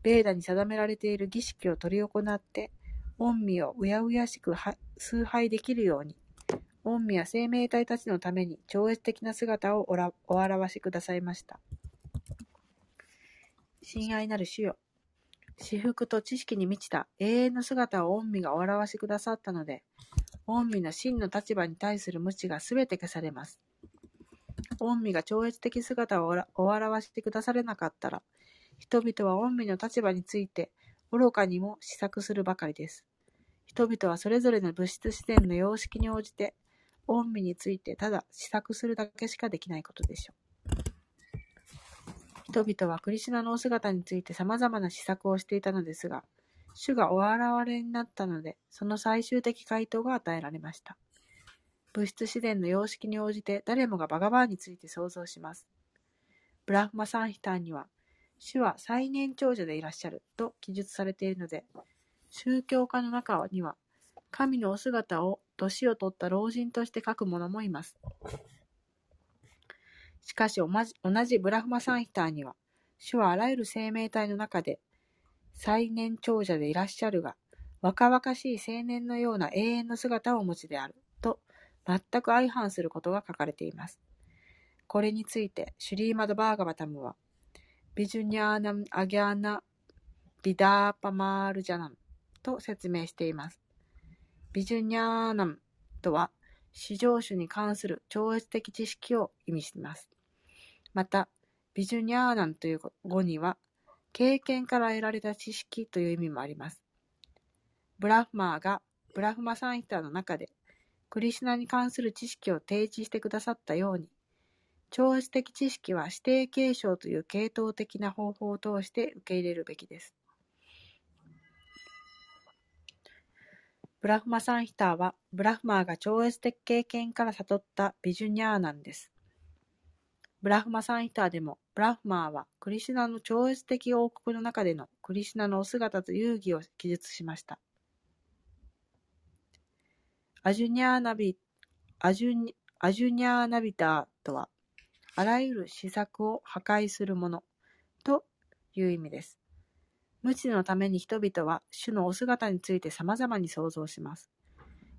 ベーダに定められている儀式を執り行って、御身をうやうやしく崇拝できるように、御身は生命体たちのために超越的な姿をお表しくださいました。親愛なる主よ、至福と知識に満ちた永遠の姿を御身がお表しくださったので、御身の真の立場に対する無知がすべて消されます。御身が超越的姿をお表してくだされなかったら、人々は御身の立場について愚かにも思索するばかりです。人々はそれぞれの物質自然の様式に応じて、御身についてただ思索するだけしかできないことでしょう。人々はクリシュナのお姿について様々な思索をしていたのですが、主がお現れになったので、その最終的回答が与えられました。物質自然の様式に応じて誰もがバガバーンについて想像します。ブラフマサンヒターには、主は最年長者でいらっしゃると記述されているので、宗教家の中には、神のお姿を年を取った老人として書く者もいます。しかし同じブラフマサンヒターには、主はあらゆる生命体の中で、最年長者でいらっしゃるが、若々しい青年のような永遠の姿をお持ちであると、全く相反することが書かれています。これについて、シュリーマド・バーガバタムは、ビジュニャーナム・アギャーナ・ビダーパマールジャナムと説明しています。ビジュニャーナムとは、至上主に関する超越的知識を意味します。また、ビジュニャーナンという語には、経験から得られた知識という意味もあります。ブラフマサンヒタの中で、クリシュナに関する知識を提示してくださったように、超越的知識は指定継承という系統的な方法を通して受け入れるべきです。ブラフマサンヒタは、ブラフマーが超越的経験から悟ったビジュニャーナンです。ブラフマサンヒタでも、ブラフマーはクリシュナの超越的王国の中でのクリシュナのお姿と遊戯を記述しました。アジュニャーナビターとは、あらゆる思索を破壊するものという意味です。無知のために人々は主のお姿について様々に想像します。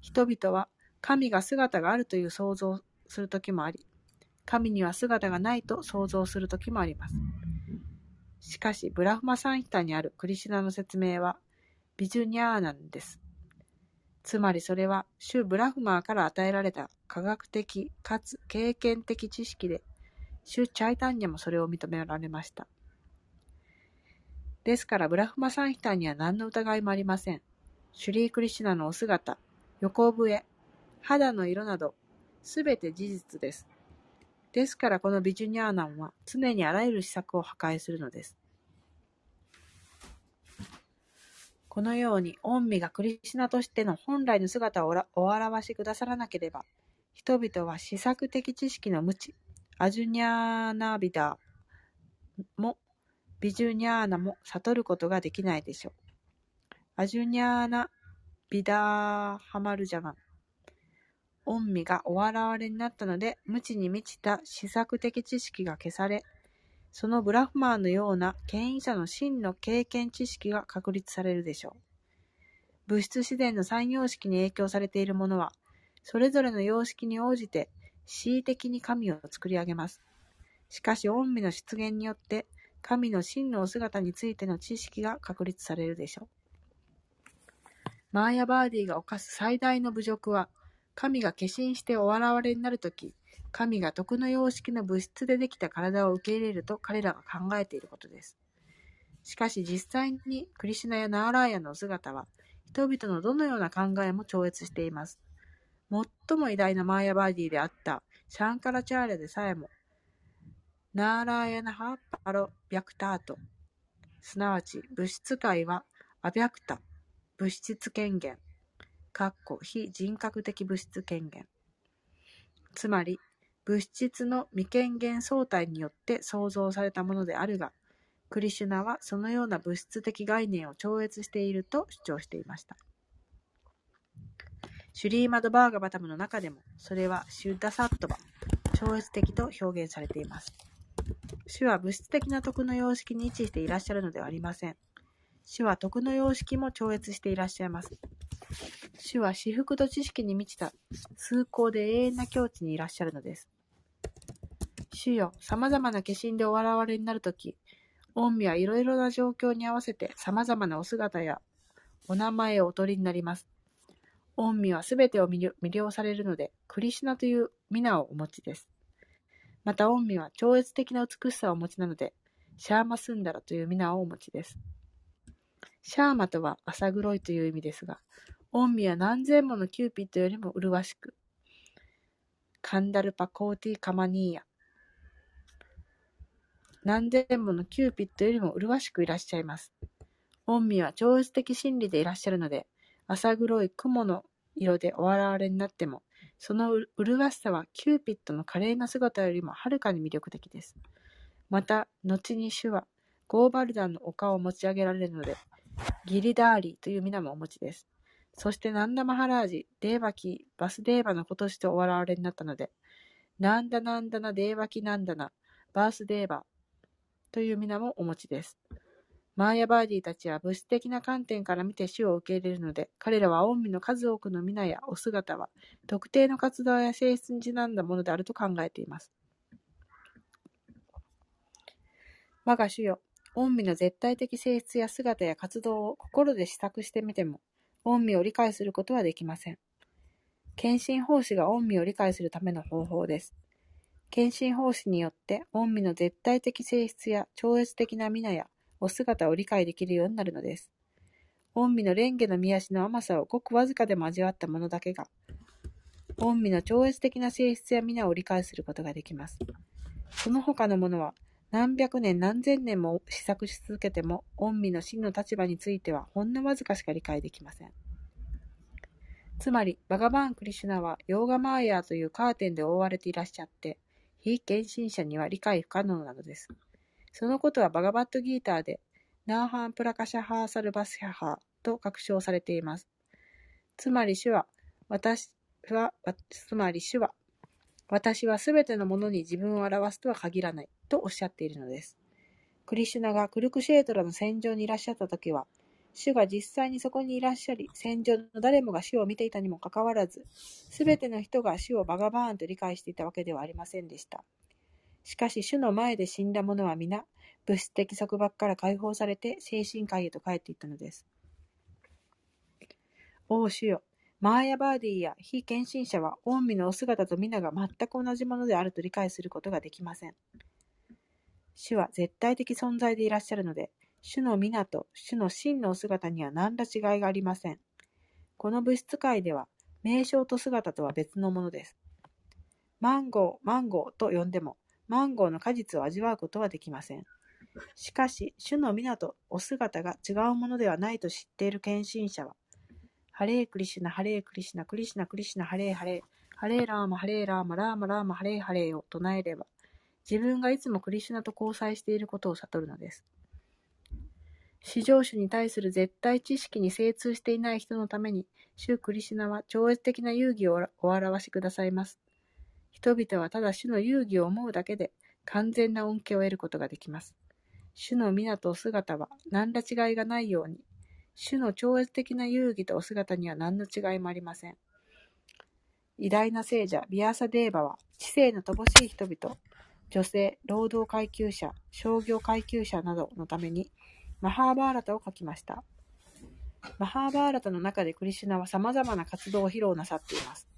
人々は神が姿があるという想像をするときもあり、神には姿がないと想像するときもあります。しかし、ブラフマサンヒタにあるクリシュナの説明は、ビジュニャーナンです。つまりそれは、主ブラフマーから与えられた科学的かつ経験的知識で、主チャイタンニャもそれを認められました。ですから、ブラフマサンヒタには何の疑いもありません。シュリー・クリシュナのお姿、横笛、肌の色など、すべて事実です。ですから、このビジュニャーナンは常にあらゆる施策を破壊するのです。このように、御身がクリシュナとしての本来の姿をお表しくださらなければ、人々は思索的知識の無知、アジュニャーナビダも、ビジュニャーナも悟ることができないでしょう。アジュニャーナビダハマルジャナン。御身がお現れになったので、無知に満ちた思索的知識が消され、そのブラフマーのような権威者の真の経験知識が確立されるでしょう。物質自然の三様式に影響されているものは、それぞれの様式に応じて、恣意的に神を作り上げます。しかし、御身の出現によって、神の真のお姿についての知識が確立されるでしょう。マーヤバーディが犯す最大の侮辱は、神が化身してお現れになるとき、神が徳の様式の物質でできた体を受け入れると彼らが考えていることです。しかし実際にクリシュナやナーラーヤンの姿は人々のどのような考えも超越しています。最も偉大なマーヤバーディであったシャンカラチャーリャでさえもナーラーヤナハパロビャクタート、すなわち物質界はアビャクタ、物質権限、非人格的物質権限、つまり物質の未権限相対によって創造されたものであるが、クリシュナはそのような物質的概念を超越していると主張していました。シュリーマドバーガバタムの中でも、それはシュッダサットバ、超越的と表現されています。主は物質的な徳の様式に位置していらっしゃるのではありません。主は徳の様式も超越していらっしゃいます。主は至福と知識に満ちた崇高で永遠な境地にいらっしゃるのです。主よ、様々な化身でお現れになるとき、御身はいろいろな状況に合わせて様々なお姿やお名前をお取りになります。御身はすべてを魅了されるので、クリシュナという皆をお持ちです。また御身は超越的な美しさをお持ちなので、シャーマスンダラという皆をお持ちです。シャーマとは浅黒いという意味ですが、御身は何千ものキューピッドよりも麗しく、カンダルパコーティカマニーヤ、何千ものキューピッドよりも麗しくいらっしゃいます。御身は超越的真理でいらっしゃるので、浅黒い雲の色でお現れになっても、その麗しさはキューピッドの華麗な姿よりもはるかに魅力的です。また、後に主はゴーバルダンの丘を持ち上げられるので、ギリダーリーという皆もお持ちです。そしてナンダマハラージ、デーバキ、バスデーバの子としてお現れになったので、ナンダナンダナ、デーバキナンダナ、バースデーバという皆もお持ちです。マーヤバーディたちは物質的な観点から見て主を受け入れるので、彼らは御身の数多くの皆やお姿は、特定の活動や性質にちなんだものであると考えています。我が主よ、御身の絶対的性質や姿や活動を心で思索してみても、御身を理解することはできません。検針法師が御身を理解するための方法です。検針法師によって御身の絶対的性質や超越的な皆やお姿を理解できるようになるのです。御身の蓮華の御足の甘さをごくわずかでも味わった者だけが、御身の超越的な性質や皆を理解することができます。その他の者は、何百年何千年も試作し続けても、御身の真の立場についてはほんのわずかしか理解できません。つまり、バガバーン・クリシュナは、ヨーガマーヤーというカーテンで覆われていらっしゃって、非献身者には理解不可能なのです。そのことはバガバットギーターで、ナーハン・プラカシャハーサルバスヒャハーと確証されています。つまり主は、私はすべてのものに自分を表すとは限らない、とおっしゃっているのです。クリシュナがクルクシェートラの戦場にいらっしゃったときは、主が実際にそこにいらっしゃり、戦場の誰もが主を見ていたにもかかわらず、すべての人が主をバガバーンと理解していたわけではありませんでした。しかし主の前で死んだ者は皆、物質的束縛から解放されて精神界へと帰っていったのです。おお主よ、マーヤバーディや非献身者は、御身のお姿と皆が全く同じものであると理解することができません。主は絶対的存在でいらっしゃるので、主の皆と主の真のお姿には何ら違いがありません。この物質界では、名称と姿とは別のものです。マンゴーと呼んでも、マンゴーの果実を味わうことはできません。しかし、主の皆とお姿が違うものではないと知っている献身者は、ハレークリシュナ、ハレークリシュナ、クリシュナ、クリシュナ、ハレーハレー、ハレーラーマ、ハレーラーマ、ラーマ、ラーマ、ハレーハレーを唱えれば、自分がいつもクリシュナと交際していることを悟るのです。至上主に対する絶対知識に精通していない人のために、主クリシュナは超越的な遊戯をお表しくださいます。人々はただ主の遊戯を思うだけで、完全な恩恵を得ることができます。主の皆とお姿は何ら違いがないように、主の超越的な遊戯とお姿には何の違いもありません。偉大な聖者、ビアサデーバは、知性の乏しい人々、女性、労働階級者、商業階級者などのために、マハーバーラタを書きました。マハーバーラタの中でクリシュナは様々な活動を披露なさっています。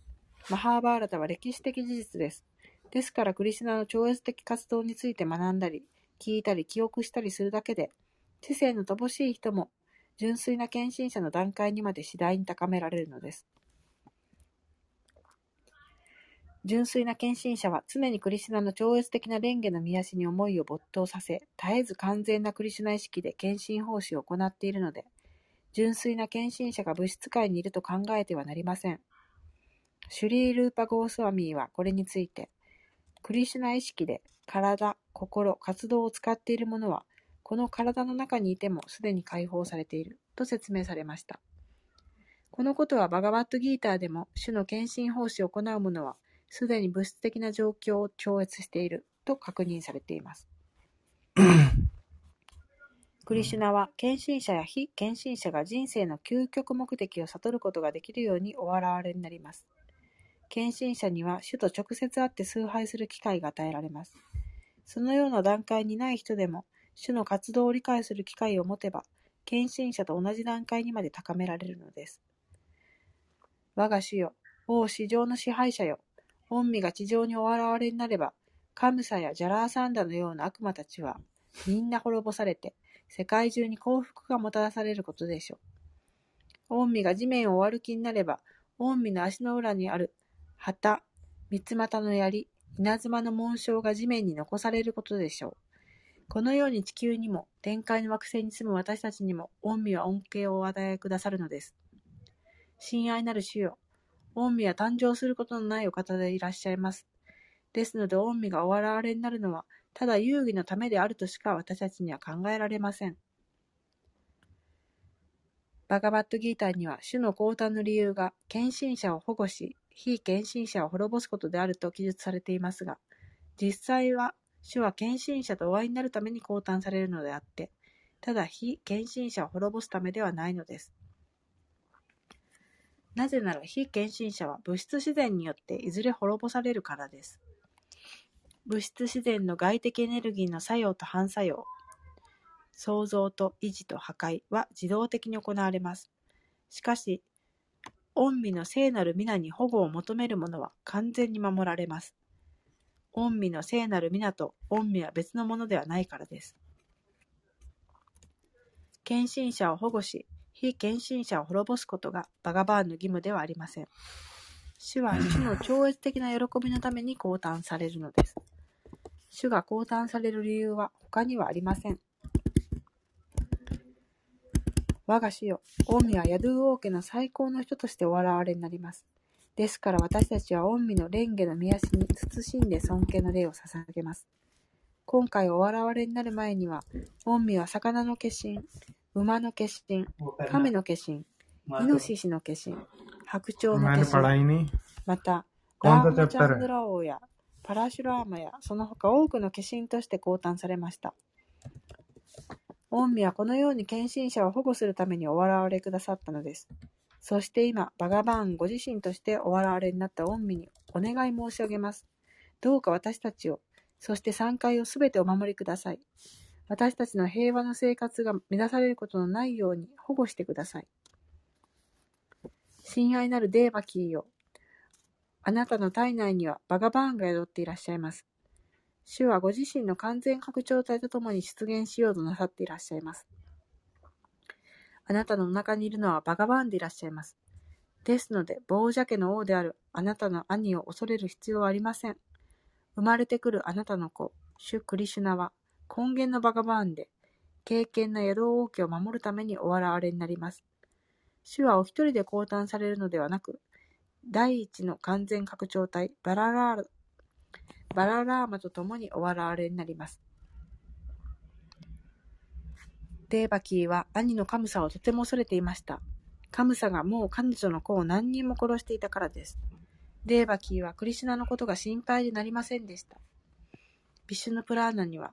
マハーバーラタは歴史的事実です。ですからクリシュナの超越的活動について学んだり、聞いたり記憶したりするだけで、知性の乏しい人も、純粋な献身者の段階にまで次第に高められるのです。純粋な献身者は常にクリシュナの超越的な蓮華の御足に思いを没頭させ、絶えず完全なクリシュナ意識で献身奉仕を行っているので、純粋な献身者が物質界にいると考えてはなりません。シュリー・ルーパ・ゴースワミーはこれについて、クリシュナ意識で体、心、活動を使っている者は、この体の中にいてもすでに解放されていると説明されました。このことはバガバットギーターでも主の献身奉仕を行う者はすでに物質的な状況を超越していると確認されています。クリシュナは献身者や非献身者が人生の究極目的を悟ることができるようにお現れになります。献身者には主と直接会って崇拝する機会が与えられます。そのような段階にない人でも主の活動を理解する機会を持てば、献身者と同じ段階にまで高められるのです。我が主よ、王至上の支配者よ、御身が地上にお現れになれば、カムサやジャラーサンダのような悪魔たちは、みんな滅ぼされて、世界中に幸福がもたらされることでしょう。御身が地面をお歩きになれば、御身の足の裏にある旗、三つ股の槍、稲妻の紋章が地面に残されることでしょう。このように地球にも、天界の惑星に住む私たちにも、御身は恩恵をお与えくださるのです。親愛なる主よ、御身は誕生することのないお方でいらっしゃいます。ですので、御身がお現れになるのは、ただ遊戯のためであるとしか私たちには考えられません。バガバットギーターには、主の降誕の理由が、献身者を保護し、非献身者を滅ぼすことであると記述されていますが、実際は、主は献身者とお会いになるために降誕されるのであって、ただ非献身者を滅ぼすためではないのです。なぜなら非献身者は物質自然によっていずれ滅ぼされるからです。物質自然の外的エネルギーの作用と反作用、創造と維持と破壊は自動的に行われます。しかし、御身の聖なる皆に保護を求める者は完全に守られます。御身の聖なる皆と御身は別のものではないからです。献身者を保護し、非献身者を滅ぼすことがバガバーンの義務ではありません。主は主の超越的な喜びのために降誕されるのです。主が降誕される理由は他にはありません。我が主よ、御身はヤドゥー王家の最高の人としてお現れになります。ですから私たちは御身の蓮華の御足に慎んで尊敬の礼を捧げます。今回お現れになる前には、御身は魚の化身、馬の化身、亀の化身、イノシシの化身、白鳥の化身、また、ラーマチャンドラ王やパラシュラーマやその他多くの化身として降誕されました。御身はこのように献身者を保護するためにお現れくださったのです。そして今、バガバーンご自身としてお現れになった御身にお願い申し上げます。どうか私たちを、そして山界をすべてお守りください。私たちの平和の生活が乱されることのないように保護してください。親愛なるデーバキーよ、あなたの体内にはバガバーンが宿っていらっしゃいます。主はご自身の完全拡張体とともに出現しようとなさっていらっしゃいます。あなたのお腹にいるのはバガバーンでいらっしゃいます。ですので、ボージャ家の王であるあなたの兄を恐れる必要はありません。生まれてくるあなたの子、主クリシュナは、根源のバガバーンで、敬虔なヤドゥー王家を守るためにお現れになります。主はお一人で降誕されるのではなく、第一の完全拡張体、バララーマと共にお現れになります。デーバキーは兄のカムサをとても恐れていました。カムサがもう彼女の子を何人も殺していたからです。デーバキーはクリシュナのことが心配でなりませんでした。ビシュヌプラーナには、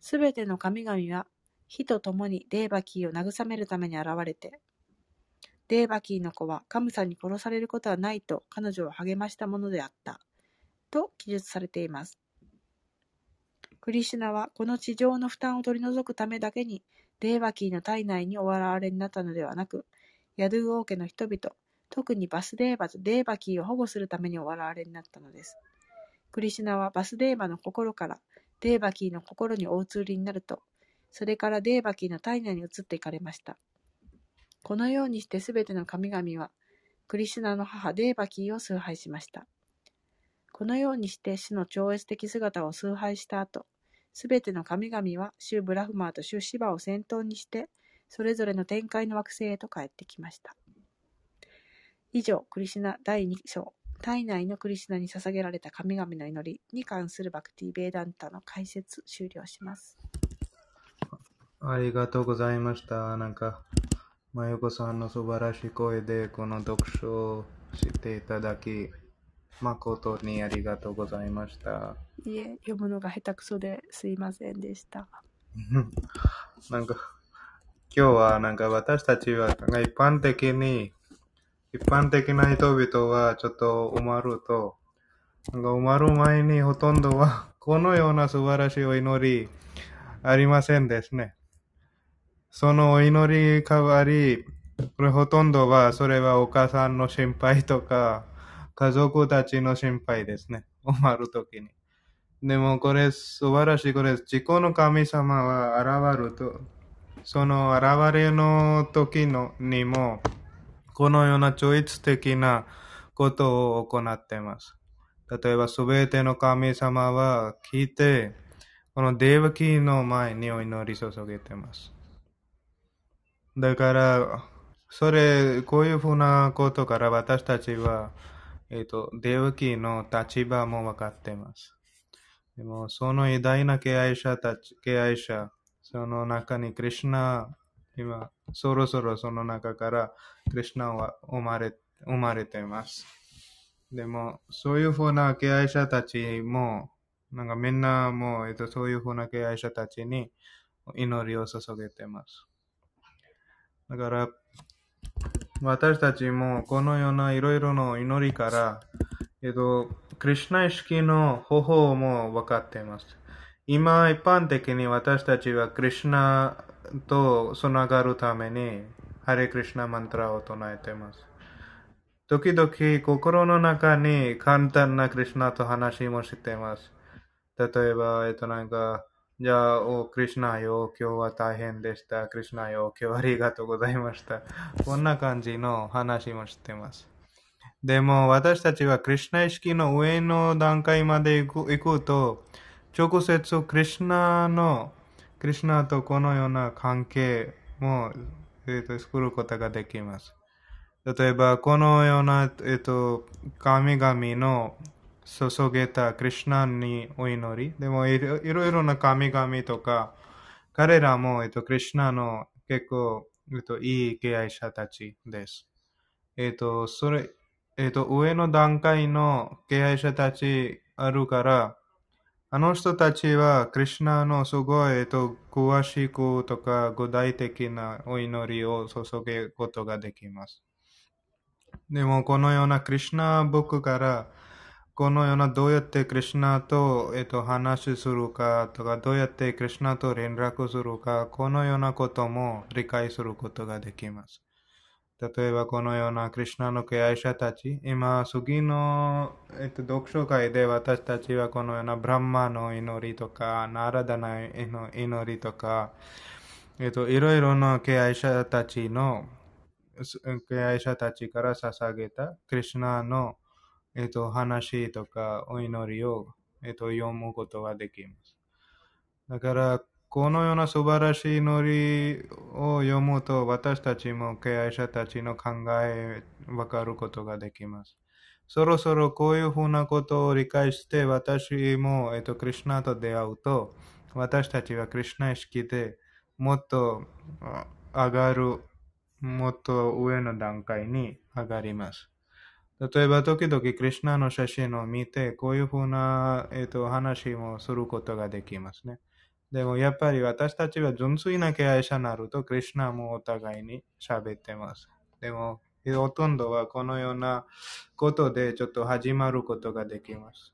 すべての神々は火と共にデーバキーを慰めるために現れて、デーバキーの子はカムサに殺されることはないと彼女を励ましたものであった、と記述されています。クリシュナはこの地上の負担を取り除くためだけに、デーバキーの体内にお現れになったのではなく、ヤドゥー王家の人々、特にバスデーバとデーバキーを保護するためにお現れになったのです。クリシュナはバスデーバの心からデーバキーの心にお移りになると、それからデーバキーの体内に移っていかれました。このようにしてすべての神々は、クリシュナの母デーバキーを崇拝しました。このようにして主の超越的姿を崇拝した後、すべての神々は主ブラフマーと主シバを先頭にして、それぞれの天界の惑星へと帰ってきました。以上、クリシュナ第2章、体内のクリシュナに捧げられた神々の祈りに関するバクティ・ベーダンタの解説終了します。ありがとうございました。なんか、まゆこさんの素晴らしい声でこの読書をしていただき、誠にありがとうございました。いえ、読むのが下手くそですいませんでした。なんか、今日はなんか私たちはなんか一般的な人々はちょっと生まると、なんか生まる前にほとんどはこのような素晴らしいお祈りありませんですね。そのお祈り代わり、これほとんどはそれはお母さんの心配とか、家族たちの心配ですね。生まるときに。でもこれ素晴らしい、これ自己の神様は現ると、その現れの時のにも、このような超越的なことを行っています。例えば、すべての神様は聞いて、このデーバキーの前にお祈り注げています。だから、こういうふうなことから私たちは、デーバキーの立場も分かっています。でも、その偉大な敬愛者、その中にクリシュナ、今、そろそろその中から、クリシュナは生まれています。でも、そういうふうな敬愛者たちも、なんかみんなもう、そういうふうな敬愛者たちに祈りを注げています。だから、私たちもこのようないろいろの祈りから、クリシュナ意識の方法も分かっています。今、一般的に私たちはクリシュナとつながるためにハレクリシュナマントラを唱えています。時々心の中に簡単なクリシュナと話もしています。例えば、じゃあ、クリシュナよ、今日は大変でした。クリシュナよ、今日はありがとうございました。こんな感じの話もしています。でも、私たちはクリシュナ意識の上の段階まで行くと、直接クリシュナとこのような関係も、作ることができます。例えば、このような、神々の注げたクリシュナにお祈り、でもいろいろな神々とか、彼らも、クリシュナの結構、いい敬愛者たちです。上の段階の敬愛者たちあるから、あの人たちはクリシュナのすごい、詳しくとか具体的なお祈りを注ぐことができます。でもこのようなクリシュナブックからこのようなどうやってクリシュナと、話するかとかどうやってクリシュナと連絡するかこのようなことも理解することができます。例えばこのようなクリシュナの敬愛者たち、今次の、読書会で私たちはこのようなブランマの祈りとかナラダの祈りとか、いろいろな敬愛者たちから捧げたクリシュナの、話とかお祈りを、読むことができます。だからこのような素晴らしい祈りを読むと、私たちも敬愛者たちの考え分かることができます。そろそろこういうふうなことを理解して、私も、クリシュナと出会うと、私たちはクリシュナ意識でもっと上がる、もっと上の段階に上がります。例えば、時々クリシュナの写真を見て、こういうふうな、話もすることができますね。でもやっぱり私たちは純粋な敬愛者になるとクリシュナもお互いに喋ってます。でもほとんどはこのようなことでちょっと始まることができます。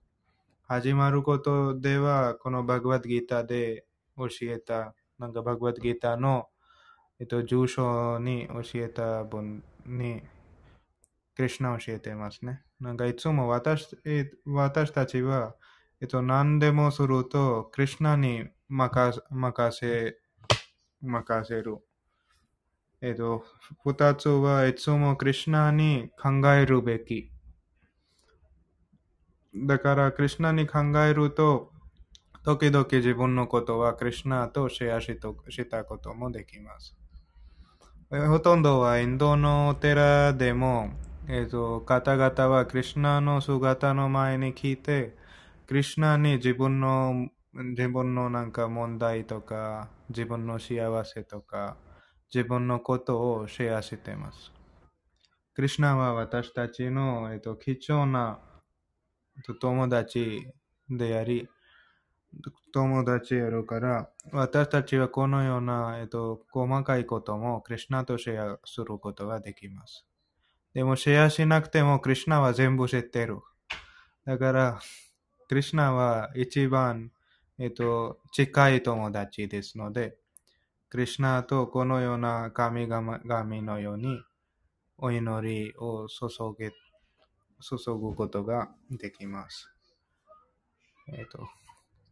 始まることではこのバグワッドギータで教えた、バグワッドギータの、住所に教えた分にクリシュナを教えてますね。いつも私たちは、何でもするとクリシュナに任せる。二つはいつもクリシュナに考えるべき。だからクリシュナに考えると、時々自分のことはクリシュナとシェアしたこともできます。ほとんどはインドの寺でも、方々はクリシュナの姿の前に来て、クリシュナに自分の問題とか、自分の幸せとか、自分のことをシェアしています。クリシュナは私たちの、貴重な友達であり、友達やるから、私たちはこのような、細かいこともクリシュナとシェアすることができます。でもシェアしなくてもクリシュナは全部知っている。だから、クリシュナは一番、近い友達ですので、クリシュナとこのような神々のようにお祈りを注ぐことができます。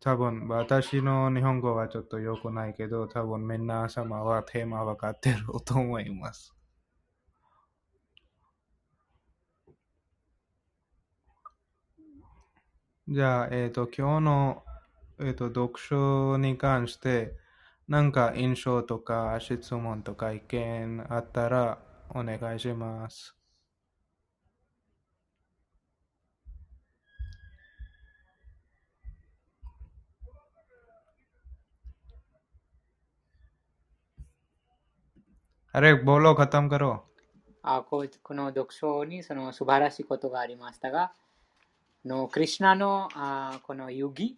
多分私の日本語はちょっと良くないけど、多分皆様はテーマ分かってると思います。じゃあ、今日の読書に関して何か印象とか質問とか意見あったらお願いします。あれ、ボロ固めろ。この読書にその素晴らしいことがありましたが、クリシュナのこの遊戯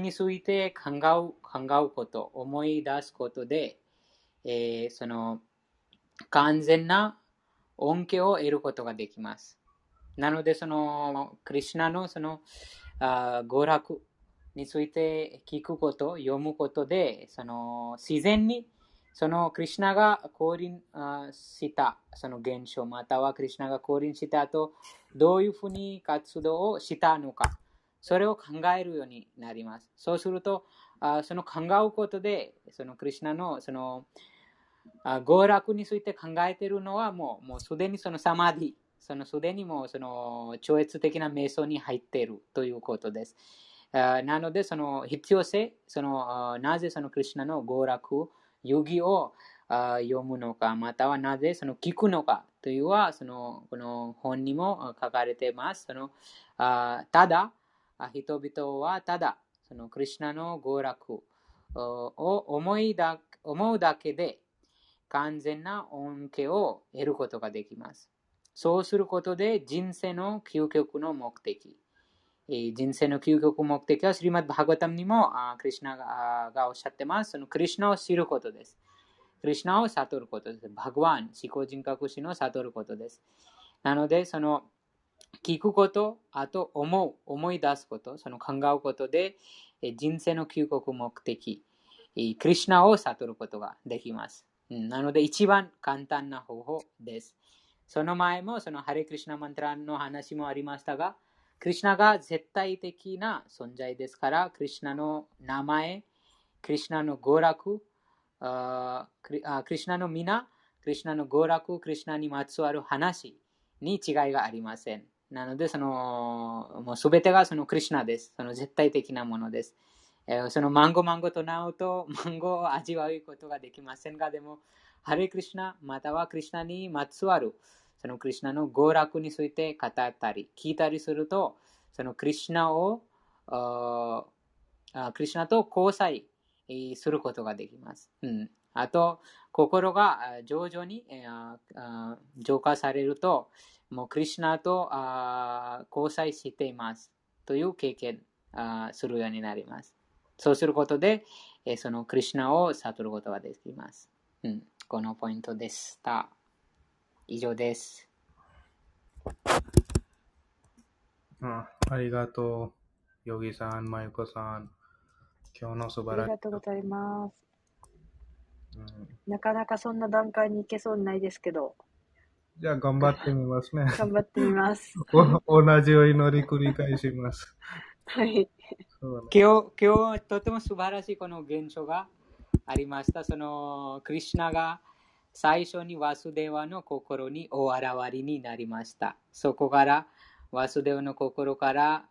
について考うこと、思い出すことで、その完全な恩恵を得ることができます。なので、そのクリシュナのその娯楽について聞くこと、読むことで、その自然にそのクリシュナが降臨したその現象、またはクリシュナが降臨した後、どういうふうに活動をしたのか、それを考えるようになります。そうすると、その考うことで、そのクリシュナのその娯楽について考えているのはもうすでにそのサマディ、そのすでにもうその超越的な瞑想に入っているということです。なので、その必要性、そのなぜそのクリシュナの娯楽、遊戯を読むのか、またはなぜその聞くのかというは、そのこの本にも書かれています。そのただ、人々はただ、そのクリシュナの娯楽を思うだけで、完全な恩恵を得ることができます。そうすることで、人生の究極の目的。人生の究極目的は、シリマッド・バーガータムにもクリシュナがおっしゃってます。そのクリシュナを知ることです。クリシュナを悟ることです。バーガーン、思考人格心を悟ることです。なので、その聞くこと、あと思い出すこと、その考えることで、人生の究極目的、クリシュナを悟ることができます。なので、一番簡単な方法です。その前も、そのハレクリシュナマントラの話もありましたが、クリシュナが絶対的な存在ですから、クリシュナの名前、クリシュナの娯楽、クリシュナの皆、クリシュナの娯楽、クリシュナにまつわる話に違いがありません。なので、そのもう全てがそのクリシュナです。その絶対的なものです。そのマンゴとなうと、マンゴを味わうことができませんが、でも、ハレクリシュナ、またはクリシュナにまつわる、そのクリシュナの娯楽について語ったり、聞いたりすると、そのクリシュナと交際することができます。あと、心が徐々に浄化されると、もうクリシュナと交際していますという経験するようになります。そうすることで、そのクリシュナを悟ることができます。このポイントでした。以上です。ありがとう、ヨギさん、マユコさん。今日の素晴らしい。ありがとうございます。なかなかそんな段階に行けそうにないですけど。じゃあ、頑張ってみますね。頑張ってみます。同じように繰り返します。はい。今日、とても素晴らしいこの現象がありました。その、クリシュナが、最初にワスデワの心にお現れになりました。そこからワスデワの心から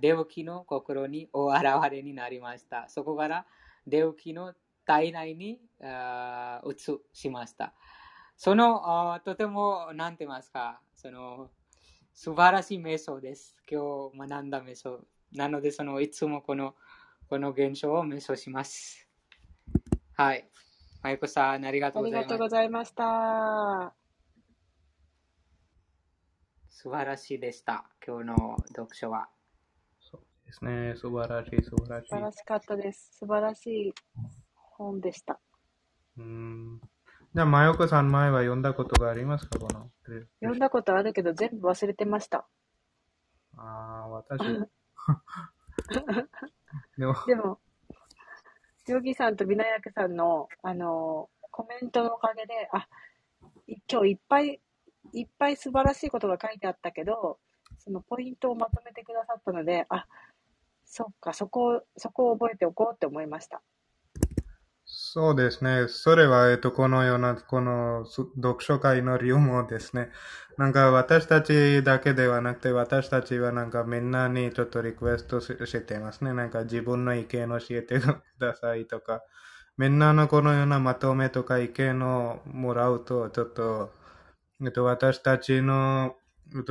デウキの心にお現れになりました。そこからデウキの体内に移しました。そのとても何て言いますか、その素晴らしい瞑想です。今日学んだ瞑想。なのでそのいつもこの現象を瞑想します。はい。マユコさん、ありがとうございました。素晴らしいでした。今日の読書は。そうですね。素晴らしかったです。素晴らしい本でした。じゃあ、マユコさん、前は読んだことがありますか？読んだことあるけど、全部忘れてました。でも、ヨギさんとビナヤクさんの、コメントのおかげで、今日いっぱい素晴らしいことが書いてあったけど、そのポイントをまとめてくださったので、そっか、そこを覚えておこうって思いました。そうですね。それは、このような、この読書会の理由もですね、なんか私たちだけではなくて、私たちはなんかみんなにちょっとリクエストしてますね。なんか自分の意見を教えてくださいとか、みんなのこのようなまとめとか意見をもらうと、ちょっと、私たちの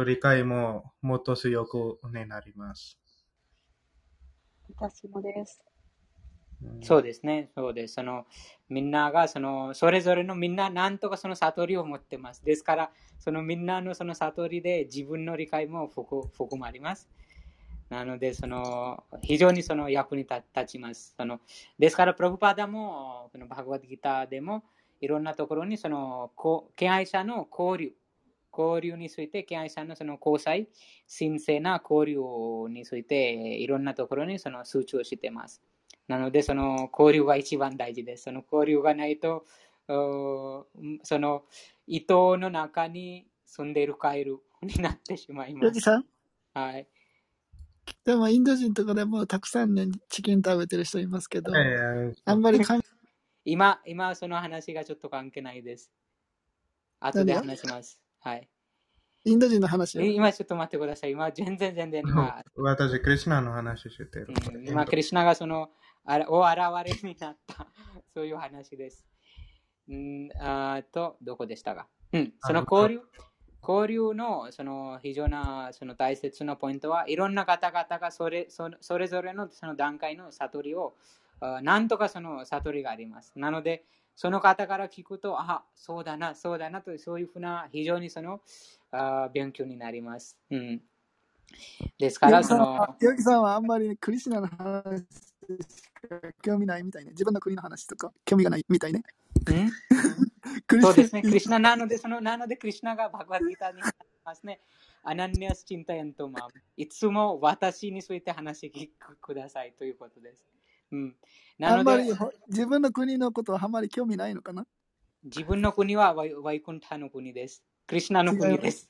理解ももっと強くなります。私もです。そうですね、そうです。そのみんながそれぞれのみんななんとかその悟りを持ってます。ですから、そのみんなのその悟りで自分の理解も含まれます。なので、その非常にその役に立ちます。ですから、プラブパダもこのバーガードギターでもいろんなところにその敬愛者の交流について、敬愛者のその交際、神聖な交流についていろんなところにその集中しています。なので、その交流が一番大事です。その交流がないと、その糸の中に住んでいるカエルになってしまいます。ロジさん、はい。でもインド人とかでもたくさん、ね、チキン食べてる人いますけど、あんまり今その話がちょっと関係ないです。後で話します。はい。インド人の話。今ちょっと待ってください。今全然今。私クリシナの話してる。今クリシナがその現れになったそういう話です。どこでしたか。その交流のその非常なその大切なポイントは、いろんな方々がそれぞれ その段階の悟りをなんとかその悟りがあります。なのでその方から聞くと、あ、そうだなと、そういうふうな非常にその勉強になります。ですから、そのヨギさんはあんまりクリシナの話しか興味ないみたいね。自分の国の話とか興味がないみたいね。そうですね、クリシナなのでクリシナがバグワッドギータになりますね。アナニアスチンタヤントマン、いつも私について話聞くくださいということです。なのであんまり自分の国のことはあまり興味ないのかな。自分の国はワイクンタの国です。クリシナの国です。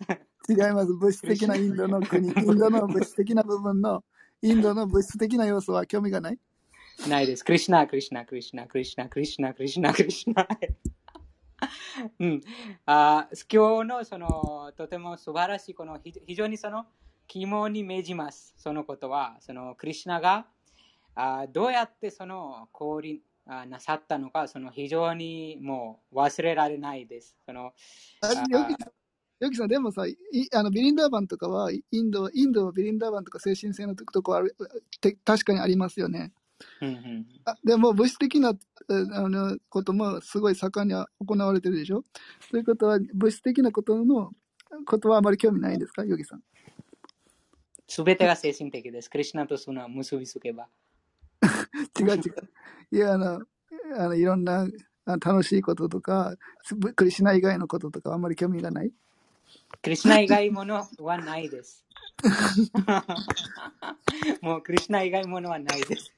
違います。物質的なインドの国、インドの物質的な部分のインドの物質的な要素は興味がない。ないです。クリシナ。今日のそのとても素晴らしい、この非常にその肝に銘じますそのことは、そのクリシナがどうやってその降臨なさったのか、その非常にもう忘れられないです。そのヨギさん、でもさ、ビリンダーバンとかはインドはビリンダーバンとか精神性のとこあるて確かにありますよね。でも物質的なこともすごい盛んに行われてるでしょ。ということは物質的なことはあまり興味ないんですか、ヨギさん。すべてが精神的です。クリシナとその結びつけば。違う。いや、いろんな楽しいこととか、クリシナ以外のこととかあんまり興味がない。クリシナ以外ものはないです。もうクリシナ以外ものはないです。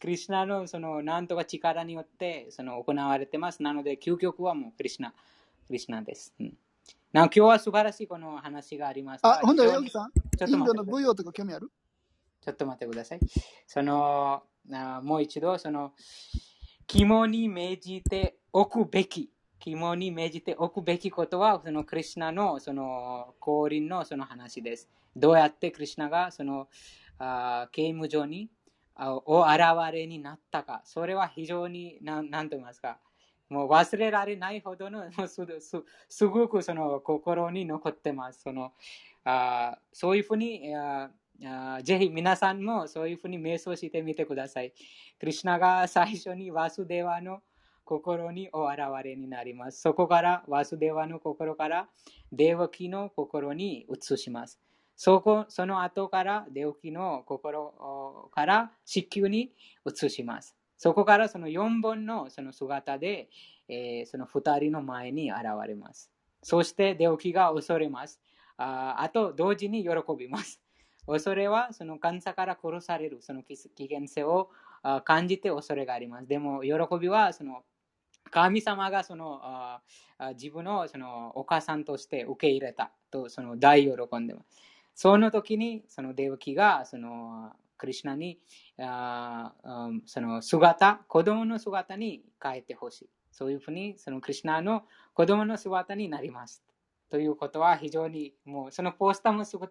クリシナのそのなんとか力によってその行われてます。なので究極はもうクリシナです。なお今日は素晴らしいこの話があります。あ、本当にヨギさん、インドの舞踊とか興味ある？ちょっと待ってください。そのもう一度、その肝に銘じておくべき、肝に銘じておくべきことは、そのクリシナのその降臨のその話です。どうやってクリシナがその刑務所にお現れになったか、それは非常に何と言いますか、もう忘れられないほどのすごくその心に残ってます。そういうふうにぜひ皆さんもそういうふうに瞑想してみてください。クリシナが最初にワスデワの心にお現れになります。そこからワスデワの心からデーヴァキの心に移します。その後からデーヴァキの心から子宮に移します。そこからその4本のその姿で、その2人の前に現れます。そしてデーヴァキが恐れます。あと同時に喜びます。恐れはその監査から殺されるその危険性を感じて恐れがあります。でも喜びはその神様がその自分のそのお母さんとして受け入れたとその大喜んでます。その時にそのデーヴァキがそのクリシナにその姿、子供の姿に変えてほしい。そういうふうにそのクリシナの子供の姿になります。ということは非常にもうそのポスターも作っ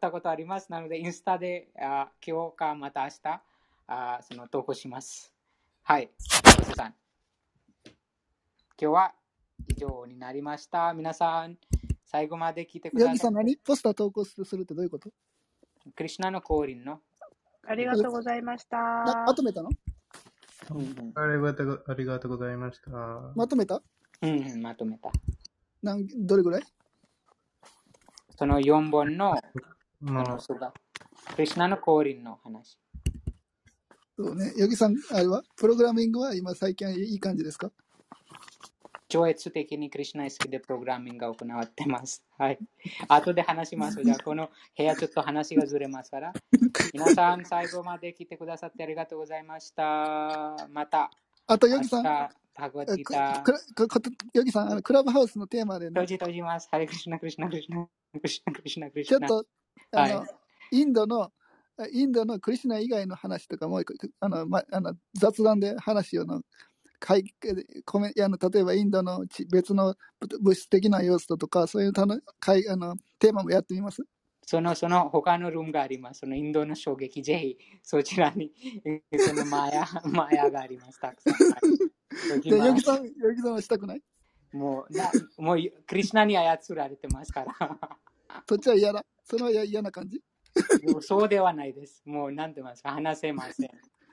たことあります。なのでインスタで今日かまた明日その投稿します。はい、さん。今日は以上になりました。皆さん最後まで聞いてください。ヨギさん、何ポスター投稿するってどういうこと？クリシナの降臨の。ありがとうございました。まとめたの？ありがとうございました。まとめた？まとめた。どれぐらい？その4本の、クリシナの降臨の話。そうね。ヨギさん、あれはプログラミングは今最近いい感じですか？超越的にクリシュナ意識でプログラミングが行われています。はい。後で話します。じゃあ、この部屋ちょっと話がずれますから。皆さん、最後まで来てくださってありがとうございました。また。あと、ヨギさん。ヨギさん、クラブハウスのテーマでね。閉じます。ハレクリシュナ、クリシュナ、クリシュナ、クリシュナ、クリシュナ、クリシュナ。ちょっと、はい、インドのクリシュナ以外の話とかも、雑談で話をの。例えばインドの別の物質的な要素とかそういうテーマもやってみます。その他のルームがあります。そのインドの衝撃、ぜひそちらにそのマヤがあります。たくさんヨギさんはしたくない。もうクリシュナに操られてますから。そっちは嫌だ。それは嫌な感じ。そうではないです。もう何て言いますか、話せません。